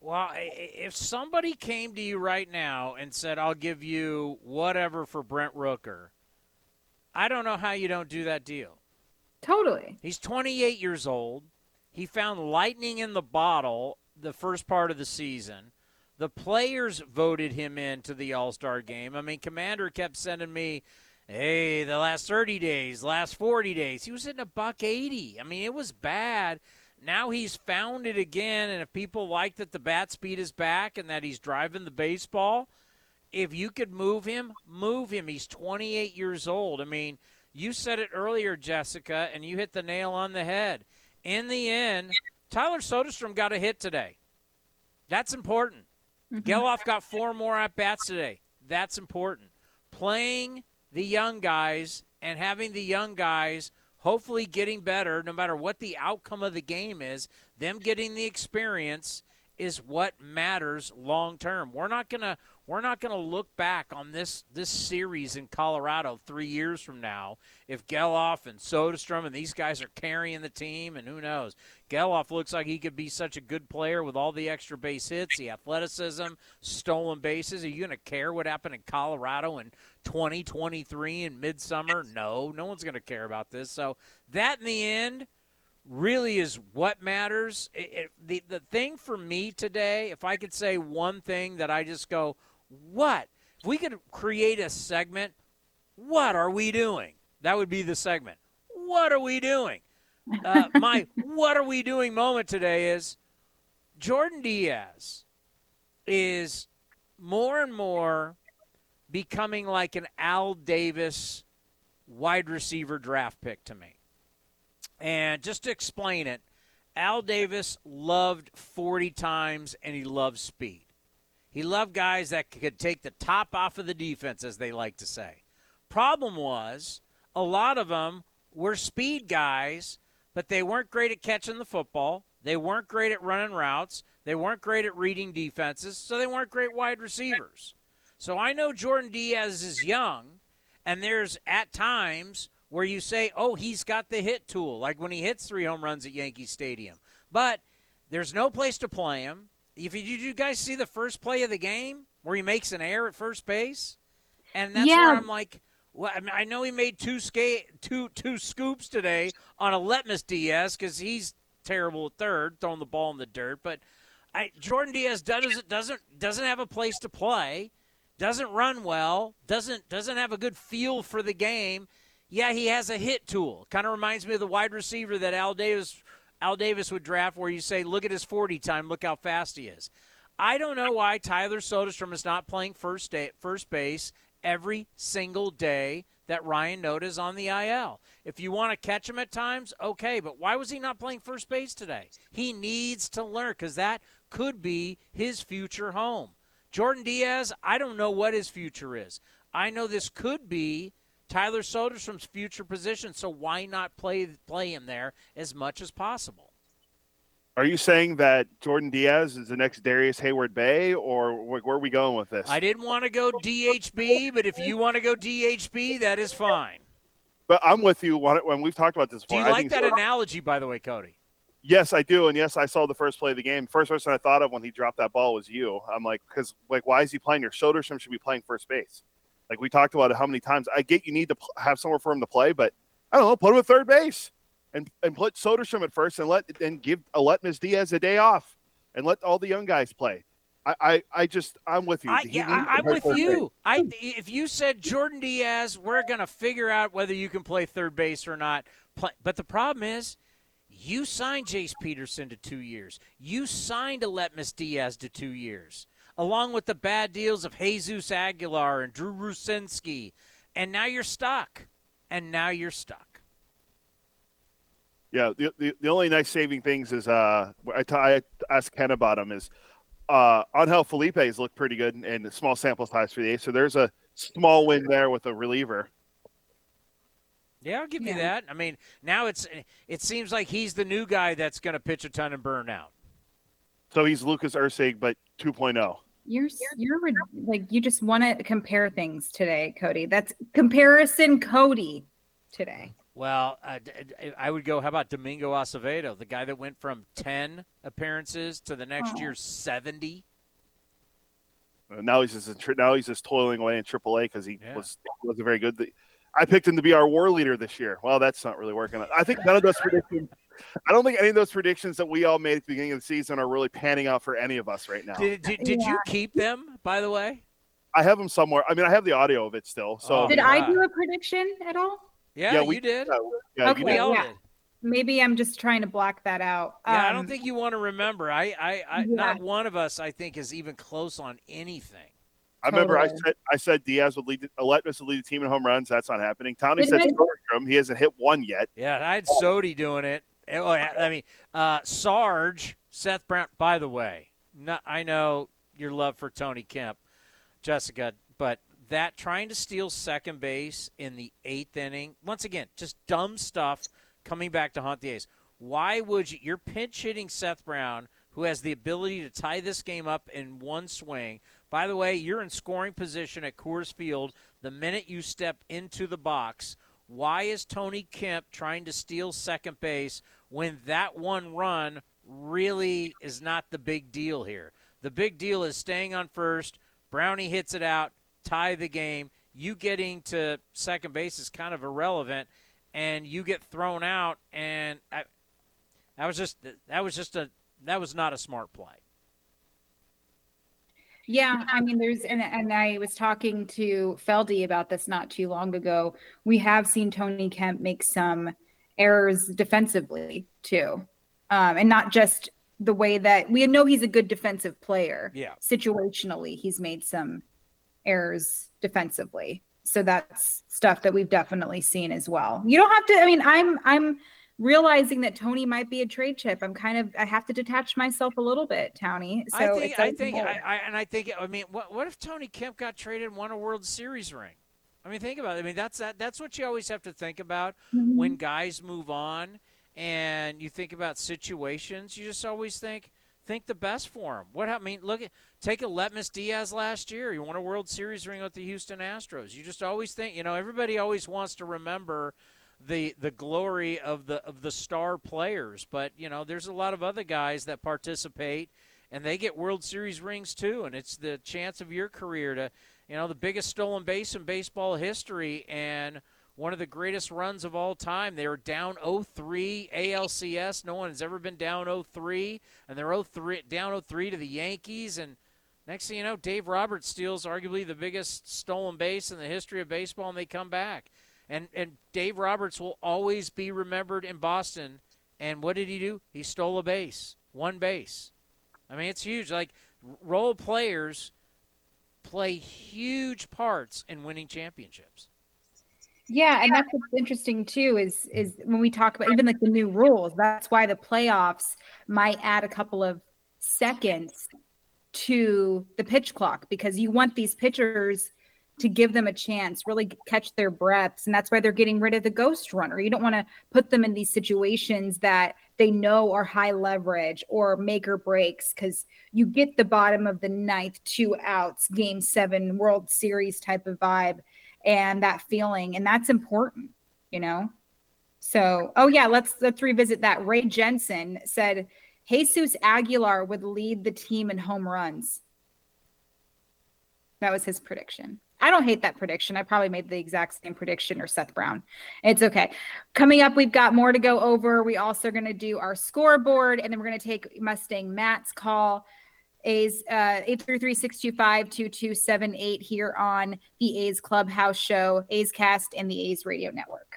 Well, if somebody came to you right now and said, I'll give you whatever for Brent Rooker, I don't know how you don't do that deal. Totally. He's twenty-eight years old. He found lightning in the bottle the first part of the season. The players voted him in to the All-Star game. I mean, Commander kept sending me, hey, the last thirty days, last forty days. He was hitting a buck eighty. I mean, it was bad. Now he's found it again, and if people like that the bat speed is back and that he's driving the baseball, if you could move him, move him. He's twenty-eight years old. I mean, you said it earlier, Jessica, and you hit the nail on the head. In the end, Tyler Soderstrom got a hit today. That's important. Geloff got four more at-bats today. That's important. Playing the young guys and having the young guys hopefully getting better no matter what the outcome of the game is, them getting the experience is what matters long term. We're not going to we're not going to look back on this this series in Colorado three years from now if Geloff and Soderstrom and these guys are carrying the team, and who knows. Geloff looks like he could be such a good player with all the extra base hits, the athleticism, stolen bases. Are you going to care what happened in Colorado in twenty twenty-three in midsummer? No, no one's going to care about this. So that in the end really is what matters. It, it, the, the thing for me today, if I could say one thing that I just go, what? If we could create a segment, what are we doing? That would be the segment. What are we doing? Uh, my what are we doing moment today is Jordan Diaz is more and more becoming like an Al Davis wide receiver draft pick to me. And just to explain it, Al Davis loved forty times, and he loved speed. He loved guys that could take the top off of the defense, as they like to say. Problem was, a lot of them were speed guys, but they weren't great at catching the football. They weren't great at running routes. They weren't great at reading defenses, so they weren't great wide receivers. So I know Jordan Diaz is young, and there's at times – where you say, oh, he's got the hit tool, like when he hits three home runs at Yankee Stadium. But there's no place to play him. If you, did you guys see the first play of the game where he makes an error at first base? And that's yeah. where I'm like, well, I mean, I know he made two, sca- two, two scoops today on a Letmus Diaz because he's terrible at third, throwing the ball in the dirt. But I, Jordan Diaz doesn't doesn't doesn't have a place to play, doesn't run well, doesn't doesn't have a good feel for the game. Yeah, he has a hit tool. Kind of reminds me of the wide receiver that Al Davis Al Davis would draft, where you say, look at his forty time, look how fast he is. I don't know why Tyler Soderstrom is not playing first day, first base every single day that Ryan Noda is on the I L. If you want to catch him at times, okay, but why was he not playing first base today? He needs to learn, because that could be his future home. Jordan Diaz, I don't know what his future is. I know this could be Tyler Soderstrom's future position, so why not play play him there as much as possible? Are you saying that Jordan Diaz is the next Darius Hayward Bay, or where are we going with this? I didn't want to go D H B, but if you want to go D H B, that is fine. But I'm with you when we've talked about this before. Do you like that so. analogy, by the way, Cody? Yes, I do, and yes, I saw the first play of the game. First person I thought of when he dropped that ball was you. I'm like, because, like, why is he playing here? Soderstrom should be playing first base. Like, we talked about it how many times. I get you need to have somewhere for him to play, but, I don't know, put him at third base. And and put Soderstrom at first, and let and give uh, let Miz Diaz a day off, and let all the young guys play. I, I, I just I'm with you. I, yeah, I, I'm with you. Base. I if you said Jordan Diaz, we're gonna figure out whether you can play third base or not. Play. But the problem is, you signed Jace Peterson to two years. You signed Aletmus Diaz to two years, along with the bad deals of Jesus Aguilar and Drew Rucinski, and now you're stuck. And now you're stuck. Yeah, the, the the only nice saving things is uh I, t- I asked Ken about them is uh Angel Felipe's looked pretty good and, and small sample size for the A's, so there's a small win there with a reliever. Yeah, I'll give you yeah. that. I mean, now it's it seems like he's the new guy that's going to pitch a ton and burn out. So he's Lucas Erceg, but two point oh. You're you're like you just want to compare things today, Cody. That's comparison, Cody, today. Well, uh, I would go, how about Domingo Acevedo, the guy that went from ten appearances to the next oh. year seventy? Now he's just now he's just toiling away in triple A because he yeah. was, wasn't very good. I picked him to be our war leader this year. Well, that's not really working out. I think none of those predictions – I don't think any of those predictions that we all made at the beginning of the season are really panning out for any of us right now. Did, did, did yeah. you keep them, by the way? I have them somewhere. I mean, I have the audio of it still. So oh, Did yeah. I do a prediction at all? Yeah, yeah, we you did. Uh, yeah, okay, you did. Yeah. Maybe I'm just trying to block that out. Um, yeah, I don't think you want to remember. I, I, I yeah. not one of us, I think, is even close on anything. I totally. remember I said I said Diaz would lead, Aletmus would lead the team in home runs. That's not happening. Tony said Soderstrom. He hasn't hit one yet. Yeah, I had oh. Sody doing it. I mean, uh, Sarge, Seth Brown. By the way, not, I know your love for Tony Kemp, Jessica, but. That trying to steal second base in the eighth inning, once again, just dumb stuff coming back to haunt the A's. Why would you? You're pinch hitting Seth Brown, who has the ability to tie this game up in one swing. By the way, you're in scoring position at Coors Field the minute you step into the box. Why is Tony Kemp trying to steal second base when that one run really is not the big deal here? The big deal is staying on first. Brownie hits it out. Tie the game. You getting to second base is kind of irrelevant, and you get thrown out. And I, that was just that was just a that was not a smart play. Yeah, I mean, there's and and I was talking to Feldy about this not too long ago. We have seen Tony Kemp make some errors defensively too, um, and not just the way that we know he's a good defensive player. Yeah, situationally, he's made some. Errors defensively, so that's stuff that we've definitely seen as well. You don't have to. I mean, I'm I'm realizing that Tony might be a trade chip. I'm kind of I have to detach myself a little bit, Tony. So I think I think I, I and I think I mean, what what if Tony Kemp got traded and won a World Series ring? I mean, think about it. I mean, that's that that's what you always have to think about mm-hmm. when guys move on and you think about situations. You just always think. Think the best for him. What I mean, look at take Aletmus Diaz last year. He won a World Series ring with the Houston Astros. You just always think, you know, everybody always wants to remember the the glory of the of the star players, but you know, there's a lot of other guys that participate and they get World Series rings too, and it's the chance of your career to, you know, the biggest stolen base in baseball history, and one of the greatest runs of all time. They were down oh three A L C S. No one has ever been down oh three, and they're oh three down oh three to the Yankees. And next thing you know, Dave Roberts steals arguably the biggest stolen base in the history of baseball, and they come back. And and Dave Roberts will always be remembered in Boston. And what did he do? He stole a base, one base. I mean, it's huge. Like, role players play huge parts in winning championships. Yeah, and that's what's interesting too is is when we talk about even like the new rules, that's why the playoffs might add a couple of seconds to the pitch clock, because you want these pitchers to give them a chance, really catch their breaths, and that's why they're getting rid of the ghost runner. You don't want to put them in these situations that they know are high leverage or make or breaks, because you get the bottom of the ninth, two outs, game seven, World Series type of vibe. And that feeling, and that's important, you know? So, oh yeah, let's let's revisit that. Ray Jensen said, Jesus Aguilar would lead the team in home runs. That was his prediction. I don't hate that prediction. I probably made the exact same prediction, or Seth Brown. It's okay. Coming up, we've got more to go over. We also are going to do our scoreboard, and then we're going to take Mustang Matt's call. A's uh, eight three three, six two five, two two seven eight here on the A's Clubhouse Show, A's Cast, and the A's Radio Network.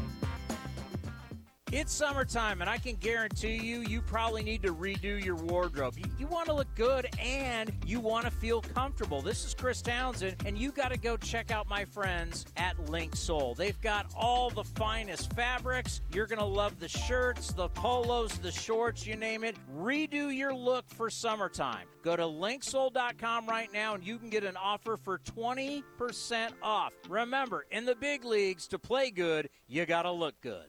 It's summertime, and I can guarantee you, you probably need to redo your wardrobe. You, you want to look good, and you want to feel comfortable. This is Chris Townsend, and you got to go check out my friends at Link Soul. They've got all the finest fabrics. You're going to love the shirts, the polos, the shorts, you name it. Redo your look for summertime. Go to link soul dot com right now, and you can get an offer for twenty percent off. Remember, in the big leagues, to play good, you got to look good.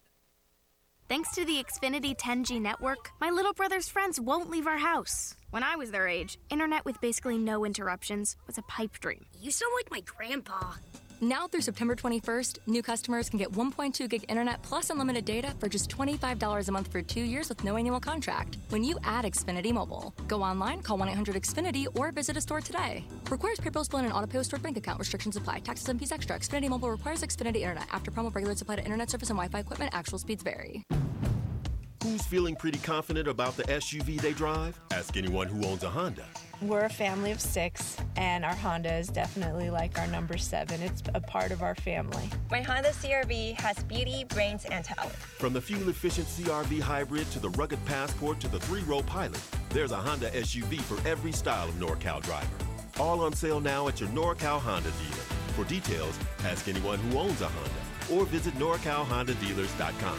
Thanks to the Xfinity ten G network, my little brother's friends won't leave our house. When I was their age, internet with basically no interruptions was a pipe dream. You sound like my grandpa. Now through September twenty-first, new customers can get one point two gig internet plus unlimited data for just twenty-five dollars a month for two years with no annual contract when you add Xfinity Mobile. Go online, call one eight hundred X Finity, or visit a store today. Requires paperless plan and auto-pay stored bank account. Restrictions apply. Taxes and fees extra. Xfinity Mobile requires Xfinity internet. After promo, regular supply to internet service and Wi-Fi equipment. Actual speeds vary. Who's feeling pretty confident about the S U V they drive? Ask anyone who owns a Honda. We're a family of six, and our Honda is definitely like our number seven. It's a part of our family. My Honda C R V has beauty, brains, and talent. From the fuel-efficient C R V hybrid to the rugged Passport to the three-row Pilot, there's a Honda S U V for every style of NorCal driver. All on sale now at your NorCal Honda dealer. For details, ask anyone who owns a Honda or visit norcal honda dealers dot com.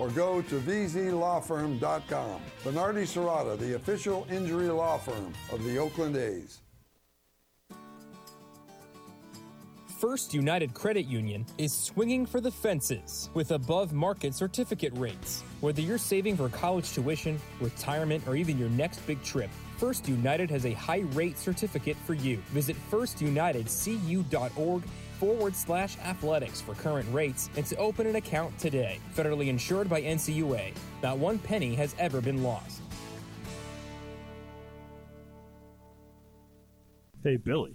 or go to v z law firm dot com. Bernardi Serrata, the official injury law firm of the Oakland A's. First United Credit Union is swinging for the fences with above-market certificate rates. Whether you're saving for college tuition, retirement, or even your next big trip, First United has a high-rate certificate for you. Visit first united c u dot org forward slash athletics for current rates and to open an account today. Federally insured by N C U A. Not one penny has ever been lost. Hey, Billy,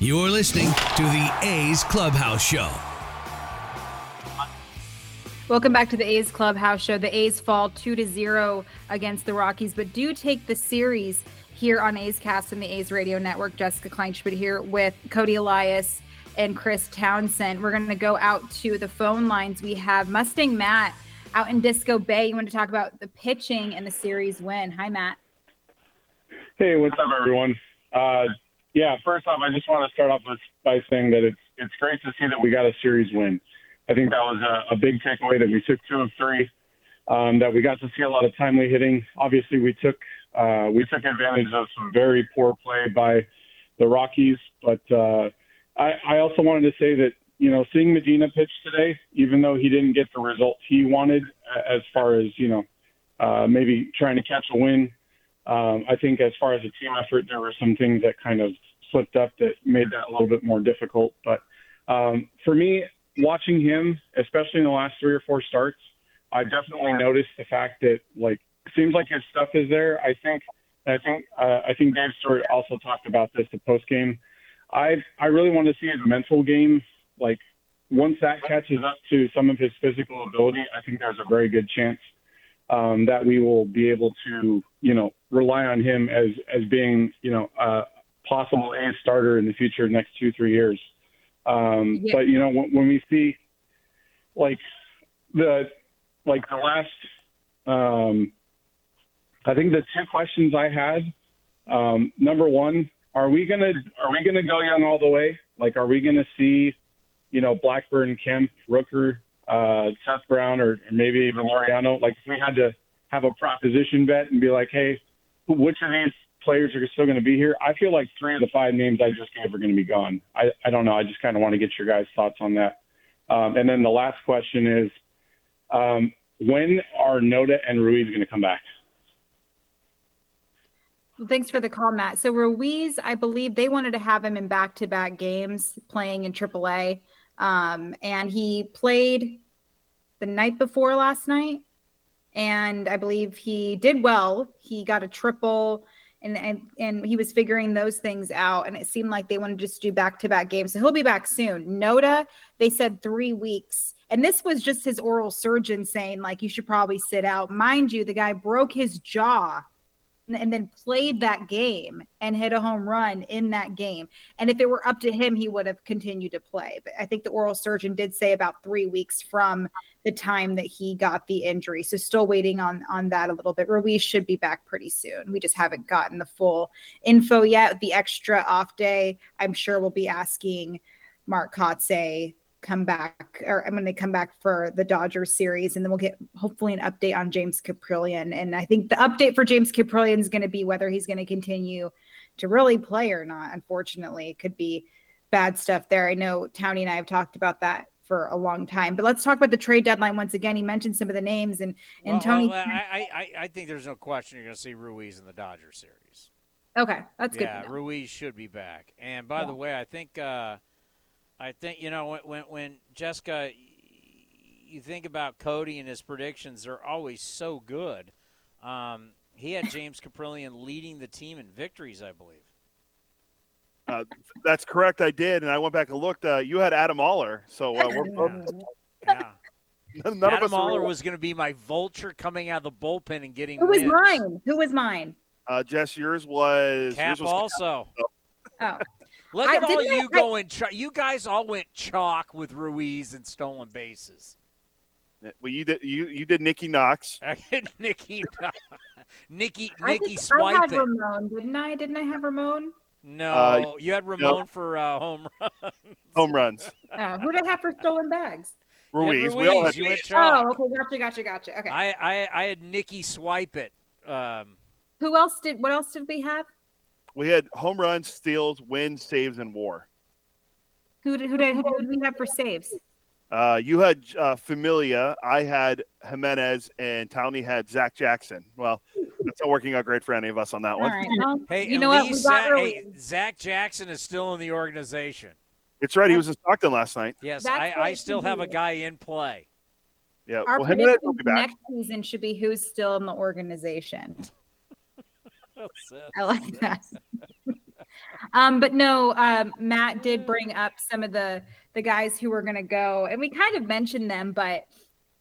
You're listening to the A's Clubhouse Show. Welcome back to the A's Clubhouse Show. The A's fall two to zero against the Rockies, but do take the series here on A's Cast and the A's Radio Network. Jessica Kleinschmidt here with Cody Elias and Chris Townsend. We're going to go out to the phone lines. We have Mustang Matt out in Disco Bay. You want to talk about the pitching and the series win. Hi, Matt. Hey, what's up, everyone? Uh, yeah, first off, I just want to start off with, by saying that it's it's great to see that we got a series win. I think that was a, a big takeaway, that we took two of three, um, that we got to see a lot of timely hitting. Obviously, we took uh, we took advantage of some very poor play by the Rockies, but uh, I, I also wanted to say that, you know, seeing Medina pitch today, even though he didn't get the result he wanted as far as, you know, uh, maybe trying to catch a win, um, I think as far as a team effort, there were some things that kind of slipped up that made that a little bit more difficult. But um, for me, watching him, especially in the last three or four starts, I definitely noticed the fact that, like, it seems like his stuff is there. I think I think, uh, I think Dave Stewart also talked about this the postgame. I, I really want to see his mental game. Like, once that catches up to some of his physical ability, I think there's a very good chance um, that we will be able to, you know, rely on him as, as being, you know, a possible A starter in the future, next two, three years. Um, yeah. But, you know, when, when we see, like, the, like the last, um, I think the two questions I had, um, number one, are we going to, are we going to go young all the way? Like, are we going to see, you know, Blackburn, Kemp, Rooker, uh, Seth Brown, or maybe even Laureano? Like, if we had to have a proposition bet and be like, hey, which of these players are still going to be here? I feel like three of the five names I just gave are going to be gone. I, I don't know. I just kind of want to get your guys' thoughts on that. Um, and then the last question is, um, when are Noda and Ruiz going to come back? Well, thanks for the call, Matt. So Ruiz, I believe they wanted to have him in back-to-back games playing in triple A. Um, and he played the night before last night, and I believe he did well. He got a triple, and, and, and he was figuring those things out, and it seemed like they wanted to just do back-to-back games. So he'll be back soon. Noda, they said three weeks. And this was just his oral surgeon saying, like, you should probably sit out. Mind you, the guy broke his jaw and then played that game and hit a home run in that game. And if it were up to him, he would have continued to play. But I think the oral surgeon did say about three weeks from the time that he got the injury. So still waiting on, on that a little bit. Ruiz should be back pretty soon. We just haven't gotten the full info yet. The extra off day, I'm sure we'll be asking Mark Kotsay come back, or I'm going to come back for the Dodgers series, and then we'll get hopefully an update on James Caprillian. And I think the update for James Caprillian is going to be whether he's going to continue to really play or not. Unfortunately, it could be bad stuff there. I know Tony and I have talked about that for a long time. But let's talk about the trade deadline once again. He mentioned some of the names, and, and well, Tony. Well, I, I, I think there's no question you're going to see Ruiz in the Dodgers series. Okay, that's good. Yeah, Ruiz should be back. And by yeah. the way, I think, uh, I think you know, when, when Jessica, you think about Cody and his predictions, they're always so good. Um, he had James Caprillian leading the team in victories, I believe. Uh, that's correct. I did, and I went back and looked. Uh, you had Adam Aller, so uh, we're both. Yeah. None Adam of Aller was going to be my vulture coming out of the bullpen and getting. Who was wins. mine? Who was mine? Uh, Jess, yours was. Cap yours was also. Cap. Oh. Look at I, all you I, going. Ch- you guys all went chalk with Ruiz and stolen bases. Well, you did. You you did Nicky Knox. I did Nicky. Nicky. Nicky Swiping. I had Ramon, didn't I? Didn't I have Ramon? No, uh, you had Ramon no. for uh, home runs. Home runs. Oh, who did I have for stolen bags? Ruiz. Ruiz. We all had Ruiz. Oh, okay, gotcha, gotcha, gotcha. Okay. I, I, I had Nicky Swipe It. Um, who else did? What else did we have? We had home runs, steals, wins, saves, and WAR. Who did? Who did? Who did we have for saves? Uh, you had uh, Familia. I had Jimenez, and Towney had Zach Jackson. Well. It's not working out great for any of us on that All one. Right. Well, hey, you know what? We got Zach, hey, Zach Jackson is still in the organization. It's right. He was in Stockton last night. Yes, I, I still have a guy in play. Yeah, our well, prediction will be back. Next season should be who's still in the organization. I like that. um, but no, um, Matt did bring up some of the the guys who were going to go, and we kind of mentioned them, but.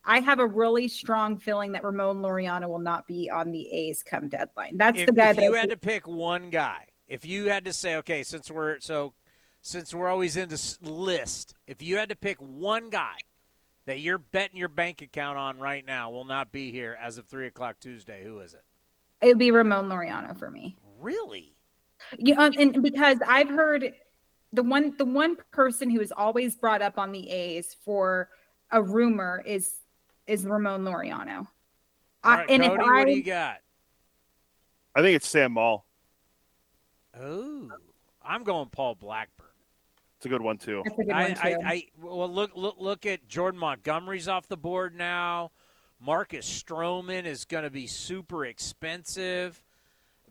I have a really strong feeling that Ramon Laureano will not be on the A's come deadline. That's if, the guy. If that you I had think. to pick one guy, if you had to say, okay, since we're so, since we're always in this list, if you had to pick one guy that you're betting your bank account on right now will not be here as of three o'clock Tuesday, who is it? It would be Ramon Laureano for me. Really? You know, and because I've heard the one the one person who is always brought up on the A's for a rumor is. Is Ramon Laureano. All right, uh, and Cody, if I, what do you got? I think it's Sam Maul. Oh, I'm going Paul Blackburn. It's a good one too. That's a good I, one too. I, I, well, look, look, look at Jordan Montgomery's off the board now. Marcus Stroman is going to be super expensive.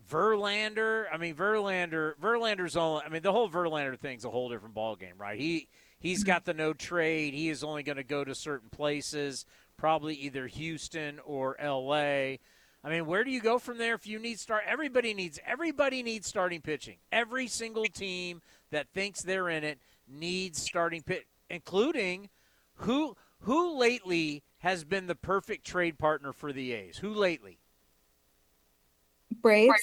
Verlander, I mean Verlander, Verlander's only. I mean the whole Verlander thing's a whole different ballgame, right? He he's got the no trade. He is only going to go to certain places. Probably either Houston or L A. I mean, where do you go from there if you need start? Everybody needs everybody needs starting pitching. Every single team that thinks they're in it needs starting pitch, including who who lately has been the perfect trade partner for the A's. Who lately? Braves.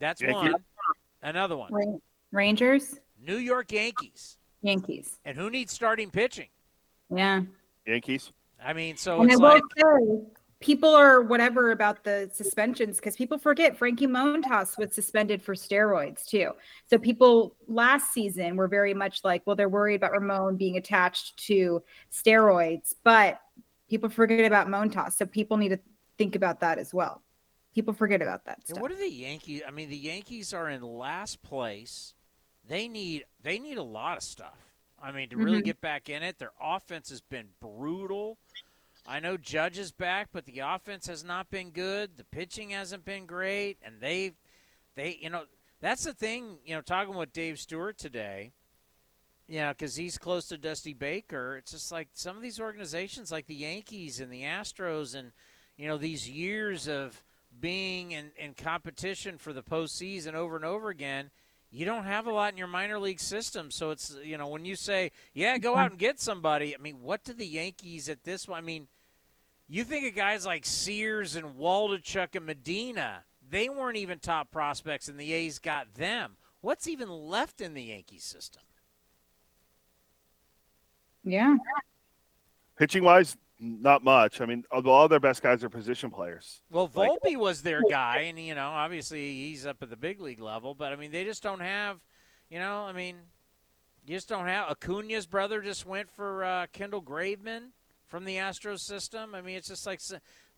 That's one. Another one. Rangers. New York Yankees. Yankees. And who needs starting pitching? Yeah. Yankees. I mean, so and it's I like say, people are whatever about the suspensions because people forget Frankie Montas was suspended for steroids too. So people last season were very much like, well, they're worried about Ramon being attached to steroids, but people forget about Montas. So people need to think about that as well. People forget about that stuff. What are the Yankees? I mean, the Yankees are in last place. They need they need a lot of stuff. I mean, to really mm-hmm. get back in it, their offense has been brutal. I know Judge is back, but the offense has not been good. The pitching hasn't been great, and they, they, you know, that's the thing. You know, talking with Dave Stewart today, you know, because he's close to Dusty Baker. It's just like some of these organizations, like the Yankees and the Astros, and you know, these years of being in, in competition for the postseason over and over again. You don't have a lot in your minor league system, so it's, you know, when you say, yeah, go out and get somebody, I mean, what do the Yankees at this point? I mean, you think of guys like Sears and Waldachuk and Medina, they weren't even top prospects, and the A's got them. What's even left in the Yankee system? Yeah. Pitching-wise, not much. I mean, all their best guys are position players. Well, Volpe like, was their guy, and, you know, obviously he's up at the big league level. But, I mean, they just don't have, you know, I mean, you just don't have. Acuna's brother just went for uh, Kendall Graveman from the Astros system. I mean, it's just like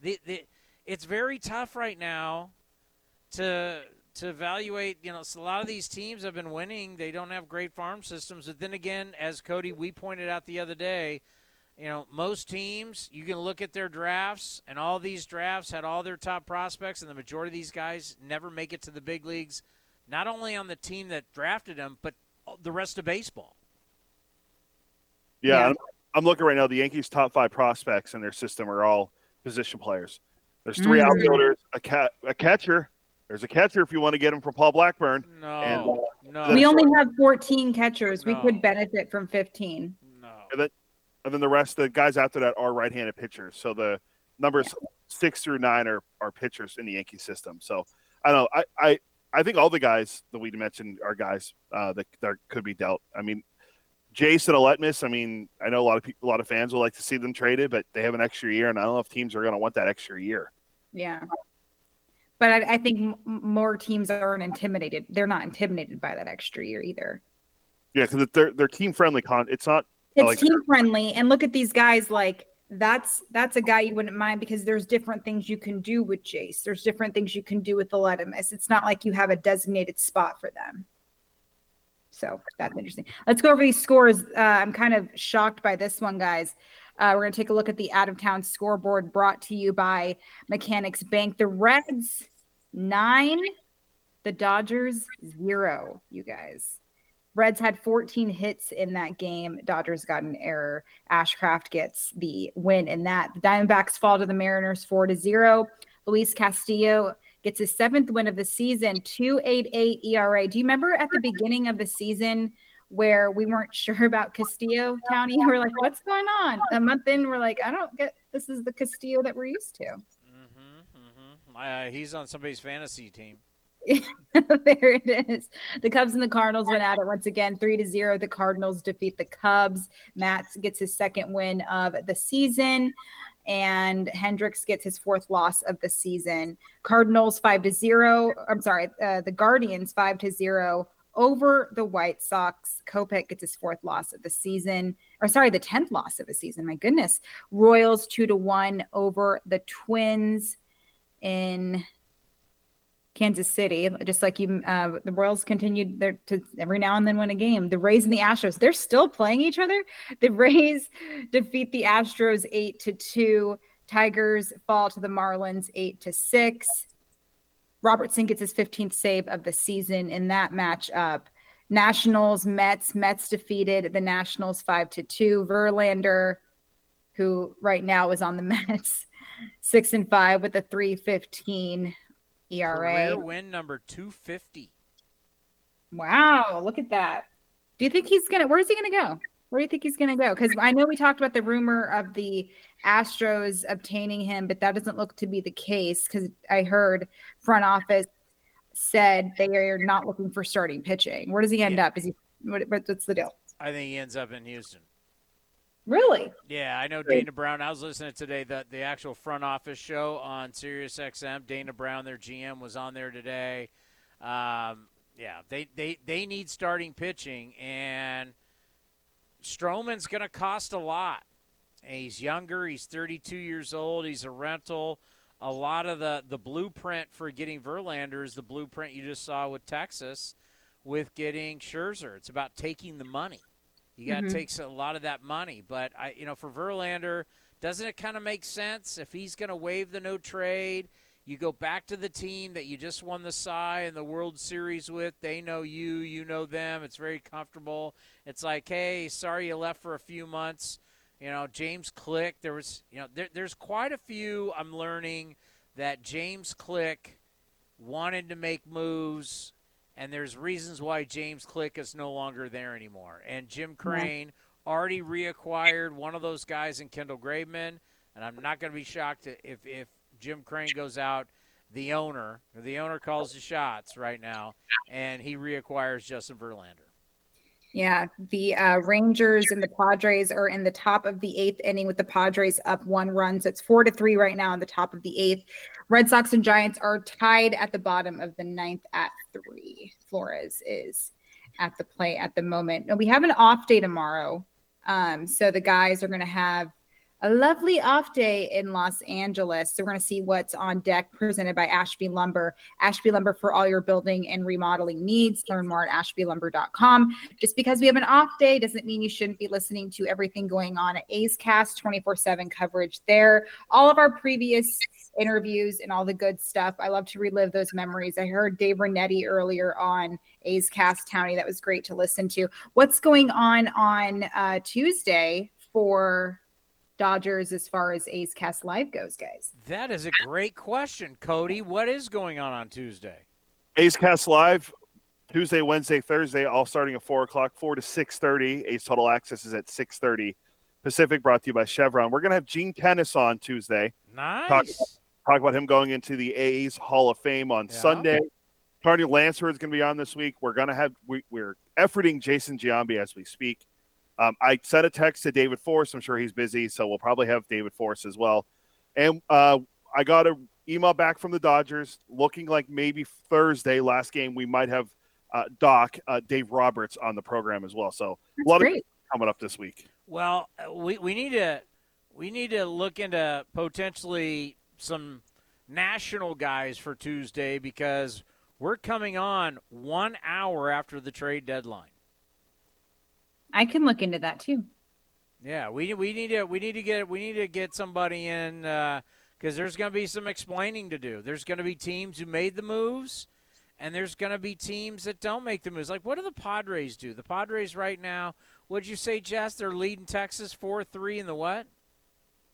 the, the it's very tough right now to to evaluate, you know, so a lot of these teams have been winning. They don't have great farm systems. But then again, as Cody, we pointed out the other day, you know, most teams, you can look at their drafts, and all these drafts had all their top prospects, and the majority of these guys never make it to the big leagues, not only on the team that drafted them, but the rest of baseball. Yeah, yeah. I'm, I'm looking right now. The Yankees' top five prospects in their system are all position players. There's three mm-hmm. outfielders, a, ca- a catcher. There's a catcher if you want to get him from Paul Blackburn. No, and, uh, no. We only have fourteen catchers. No. We could benefit from fifteen. No. And then, and then the rest, the guys after that are right-handed pitchers. So the numbers yeah. six through nine are, are pitchers in the Yankee system. So I don't know. I, I, I think all the guys that we mentioned are guys uh, that, that could be dealt. I mean, Jason Aletmus, I mean, I know a lot of people, a lot of fans would like to see them traded, but they have an extra year, and I don't know if teams are going to want that extra year. Yeah. But I, I think m- more teams aren't intimidated. They're not intimidated by that extra year either. Yeah, because they're they're team friendly. Con, it's not. It's like, team friendly, and look at these guys. Like that's that's a guy you wouldn't mind because there's different things you can do with Jace. There's different things you can do with the Letimus. It's not like you have a designated spot for them. So that's interesting. Let's go over these scores. Uh, I'm kind of shocked by this one, guys. Uh, we're going to take a look at the out-of-town scoreboard brought to you by Mechanics Bank. The Reds, nine. The Dodgers, zero, you guys. Reds had fourteen hits in that game. Dodgers got an error. Ashcraft gets the win in that. The Diamondbacks fall to the Mariners, four to zero. Luis Castillo gets his seventh win of the season, two point eight eight E R A. Do you remember at the beginning of the season – where we weren't sure about Castillo County? We're like, what's going on? A month in, we're like, I don't get this is the Castillo that we're used to. Mm-hmm, mm-hmm. Uh, he's on somebody's fantasy team. There it is. The Cubs and the Cardinals went at it once again, three to zero. The Cardinals defeat the Cubs. Matz gets his second win of the season, and Hendricks gets his fourth loss of the season. Cardinals five to zero. I'm sorry, uh, the Guardians five to zero. Over the White Sox. Kopech gets his fourth loss of the season, or sorry, the tenth loss of the season. My goodness. Royals two to one over the Twins in Kansas City. Just like you, uh, the Royals continued their to every now and then win a game. The Rays and the Astros, they're still playing each other. The Rays defeat the Astros eight to two. Tigers fall to the Marlins eight to six. Robertson gets his fifteenth save of the season in that matchup. Nationals, Mets. Mets defeated the Nationals five to two. Verlander, who right now is on the Mets, six and five with a three fifteen E R A. Career win number two fifty. Wow, look at that. Do you think he's going to – where is he going to go? Where do you think he's going to go? Because I know we talked about the rumor of the Astros obtaining him, but that doesn't look to be the case because I heard front office said they are not looking for starting pitching. Where does he end yeah. up? Is he? What, what's the deal? I think he ends up in Houston. Really? Yeah, I know Dana Brown. I was listening today the the actual front office show on Sirius X M. Dana Brown, their G M, was on there today. Um, yeah, they, they, they need starting pitching, and – Stroman's going to cost a lot. He's younger. He's thirty-two years old. He's a rental. A lot of the, the blueprint for getting Verlander is the blueprint you just saw with Texas with getting Scherzer. It's about taking the money. You got to mm-hmm. take a lot of that money. But, I, you know, for Verlander, doesn't it kind of make sense if he's going to waive the no trade? You go back to the team that you just won the Cy and the World Series with. They know you. You know them. It's very comfortable. It's like, hey, sorry you left for a few months. You know, James Click, there was, you know, there, there's quite a few I'm learning that James Click wanted to make moves, and there's reasons why James Click is no longer there anymore. And Jim Crane mm-hmm. already reacquired one of those guys in Kendall Graveman, and I'm not going to be shocked if if Jim Crane goes out, the owner, or the owner calls the shots right now, and he reacquires Justin Verlander. Yeah, the uh, Rangers and the Padres are in the top of the eighth inning with the Padres up one run. So it's four to three right now in the top of the eighth. Red Sox and Giants are tied at the bottom of the ninth at three. Flores is at the play at the moment. Now, we have an off day tomorrow, um, so the guys are going to have a lovely off day in Los Angeles. So we're going to see what's on deck presented by Ashby Lumber. Ashby Lumber for all your building and remodeling needs. Learn more at ashby lumber dot com. Just because we have an off day doesn't mean you shouldn't be listening to everything going on at A's Cast, twenty-four seven coverage there. All of our previous interviews and all the good stuff. I love to relive those memories. I heard Dave Renetti earlier on A's Cast Townie. That was great to listen to. What's going on on uh, Tuesday for Dodgers as far as A's Cast Live goes, guys? That is a great question, Cody. What is going on on Tuesday? A's Cast Live, Tuesday, Wednesday, Thursday, all starting at four o'clock, four to six thirty. A's Total Access is at six thirty Pacific, brought to you by Chevron. We're going to have Gene Tennis on Tuesday. Nice. Talk, talk about him going into the A's Hall of Fame on yeah. Sunday. Carney Lansford is going to be on this week. We're going to have we, – we're efforting Jason Giambi as we speak. Um, I sent a text to David Forrest. I'm sure he's busy, so we'll probably have David Forrest as well. And uh, I got an email back from the Dodgers looking like maybe Thursday, last game, we might have uh, Doc, uh, Dave Roberts on the program as well. So That's a lot great. of coming up this week. Well, we, we need to we need to look into potentially some national guys for Tuesday because we're coming on one hour after the trade deadline. I can look into that too. Yeah, we we need to we need to get we need to get somebody in because uh, there's going to be some explaining to do. There's going to be teams who made the moves, and there's going to be teams that don't make the moves. Like, what do the Padres do? The Padres right now, would you say, Jess? They're leading Texas four three in the what?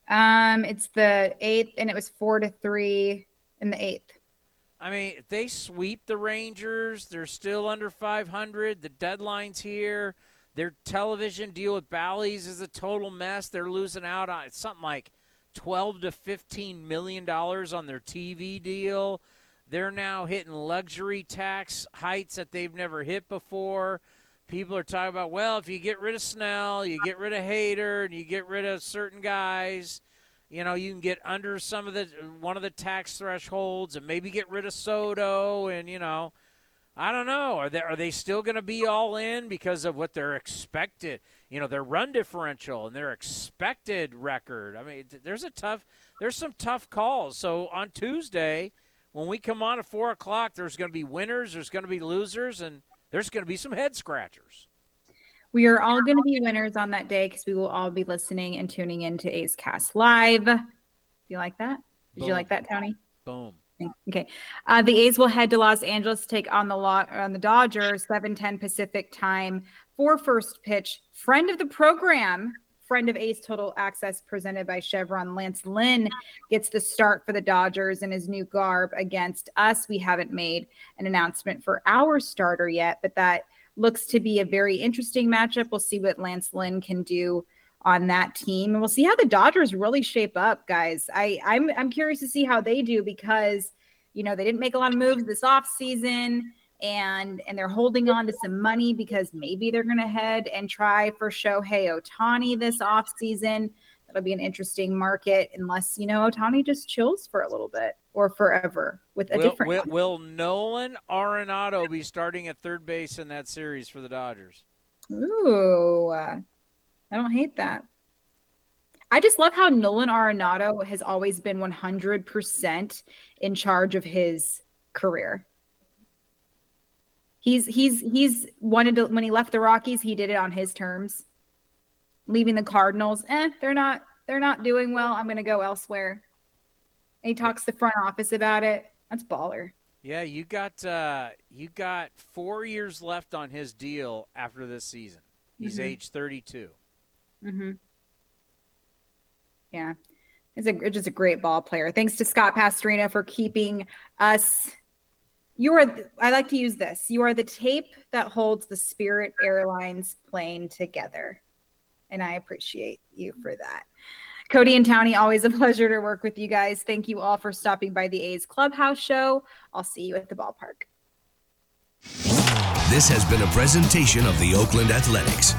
Um, it's the eighth, and it was four to three in the eighth. I mean, if they sweep the Rangers, they're still under five hundred. The deadline's here. Their television deal with Bally's is a total mess. They're losing out on something like twelve to fifteen million dollars on their T V deal. They're now hitting luxury tax heights that they've never hit before. People are talking about, well, if you get rid of Snell, you get rid of Hader, and you get rid of certain guys, you know, you can get under some of the one of the tax thresholds and maybe get rid of Soto and, you know, I don't know. Are they are they still going to be all in because of what they're expected? You know, their run differential and their expected record. I mean, there's a tough. There's some tough calls. So on Tuesday, when we come on at four o'clock, there's going to be winners. There's going to be losers, and there's going to be some head scratchers. We are all going to be winners on that day because we will all be listening and tuning in to A's Cast Live. Do you like that? Did Boom. you like that, Tony? Boom. Okay. Uh, the A's will head to Los Angeles to take on the lot on the Dodgers, seven ten Pacific time for first pitch. Friend of the program, friend of A's Total Access presented by Chevron, Lance Lynn gets the start for the Dodgers in his new garb against us. We haven't made an announcement for our starter yet, but that looks to be a very interesting matchup. We'll see what Lance Lynn can do on that team, and we'll see how the Dodgers really shape up, guys. I, I'm I'm curious to see how they do because, you know, they didn't make a lot of moves this offseason, and and they're holding on to some money because maybe they're going to head and try for Shohei Ohtani this offseason. That'll be an interesting market unless, you know, Ohtani just chills for a little bit or forever with a will, different. Will, will Nolan Arenado be starting at third base in that series for the Dodgers? Ooh. I don't hate that. I just love how Nolan Arenado has always been one hundred percent in charge of his career. He's he's he's wanted to when he left the Rockies, he did it on his terms. Leaving the Cardinals, eh, they're not they're not doing well. I'm going to go elsewhere. And he talks to the front office about it. That's baller. Yeah, you got uh, you got four years left on his deal after this season. He's mm-hmm. age thirty-two. Mm-hmm. Yeah. He's a just a great ball player. Thanks to Scott Pastorino for keeping us. You are th- I like to use this. You are the tape that holds the Spirit Airlines plane together. And I appreciate you for that. Cody and Townie, always a pleasure to work with you guys. Thank you all for stopping by the A's Clubhouse show. I'll see you at the ballpark. This has been a presentation of the Oakland Athletics.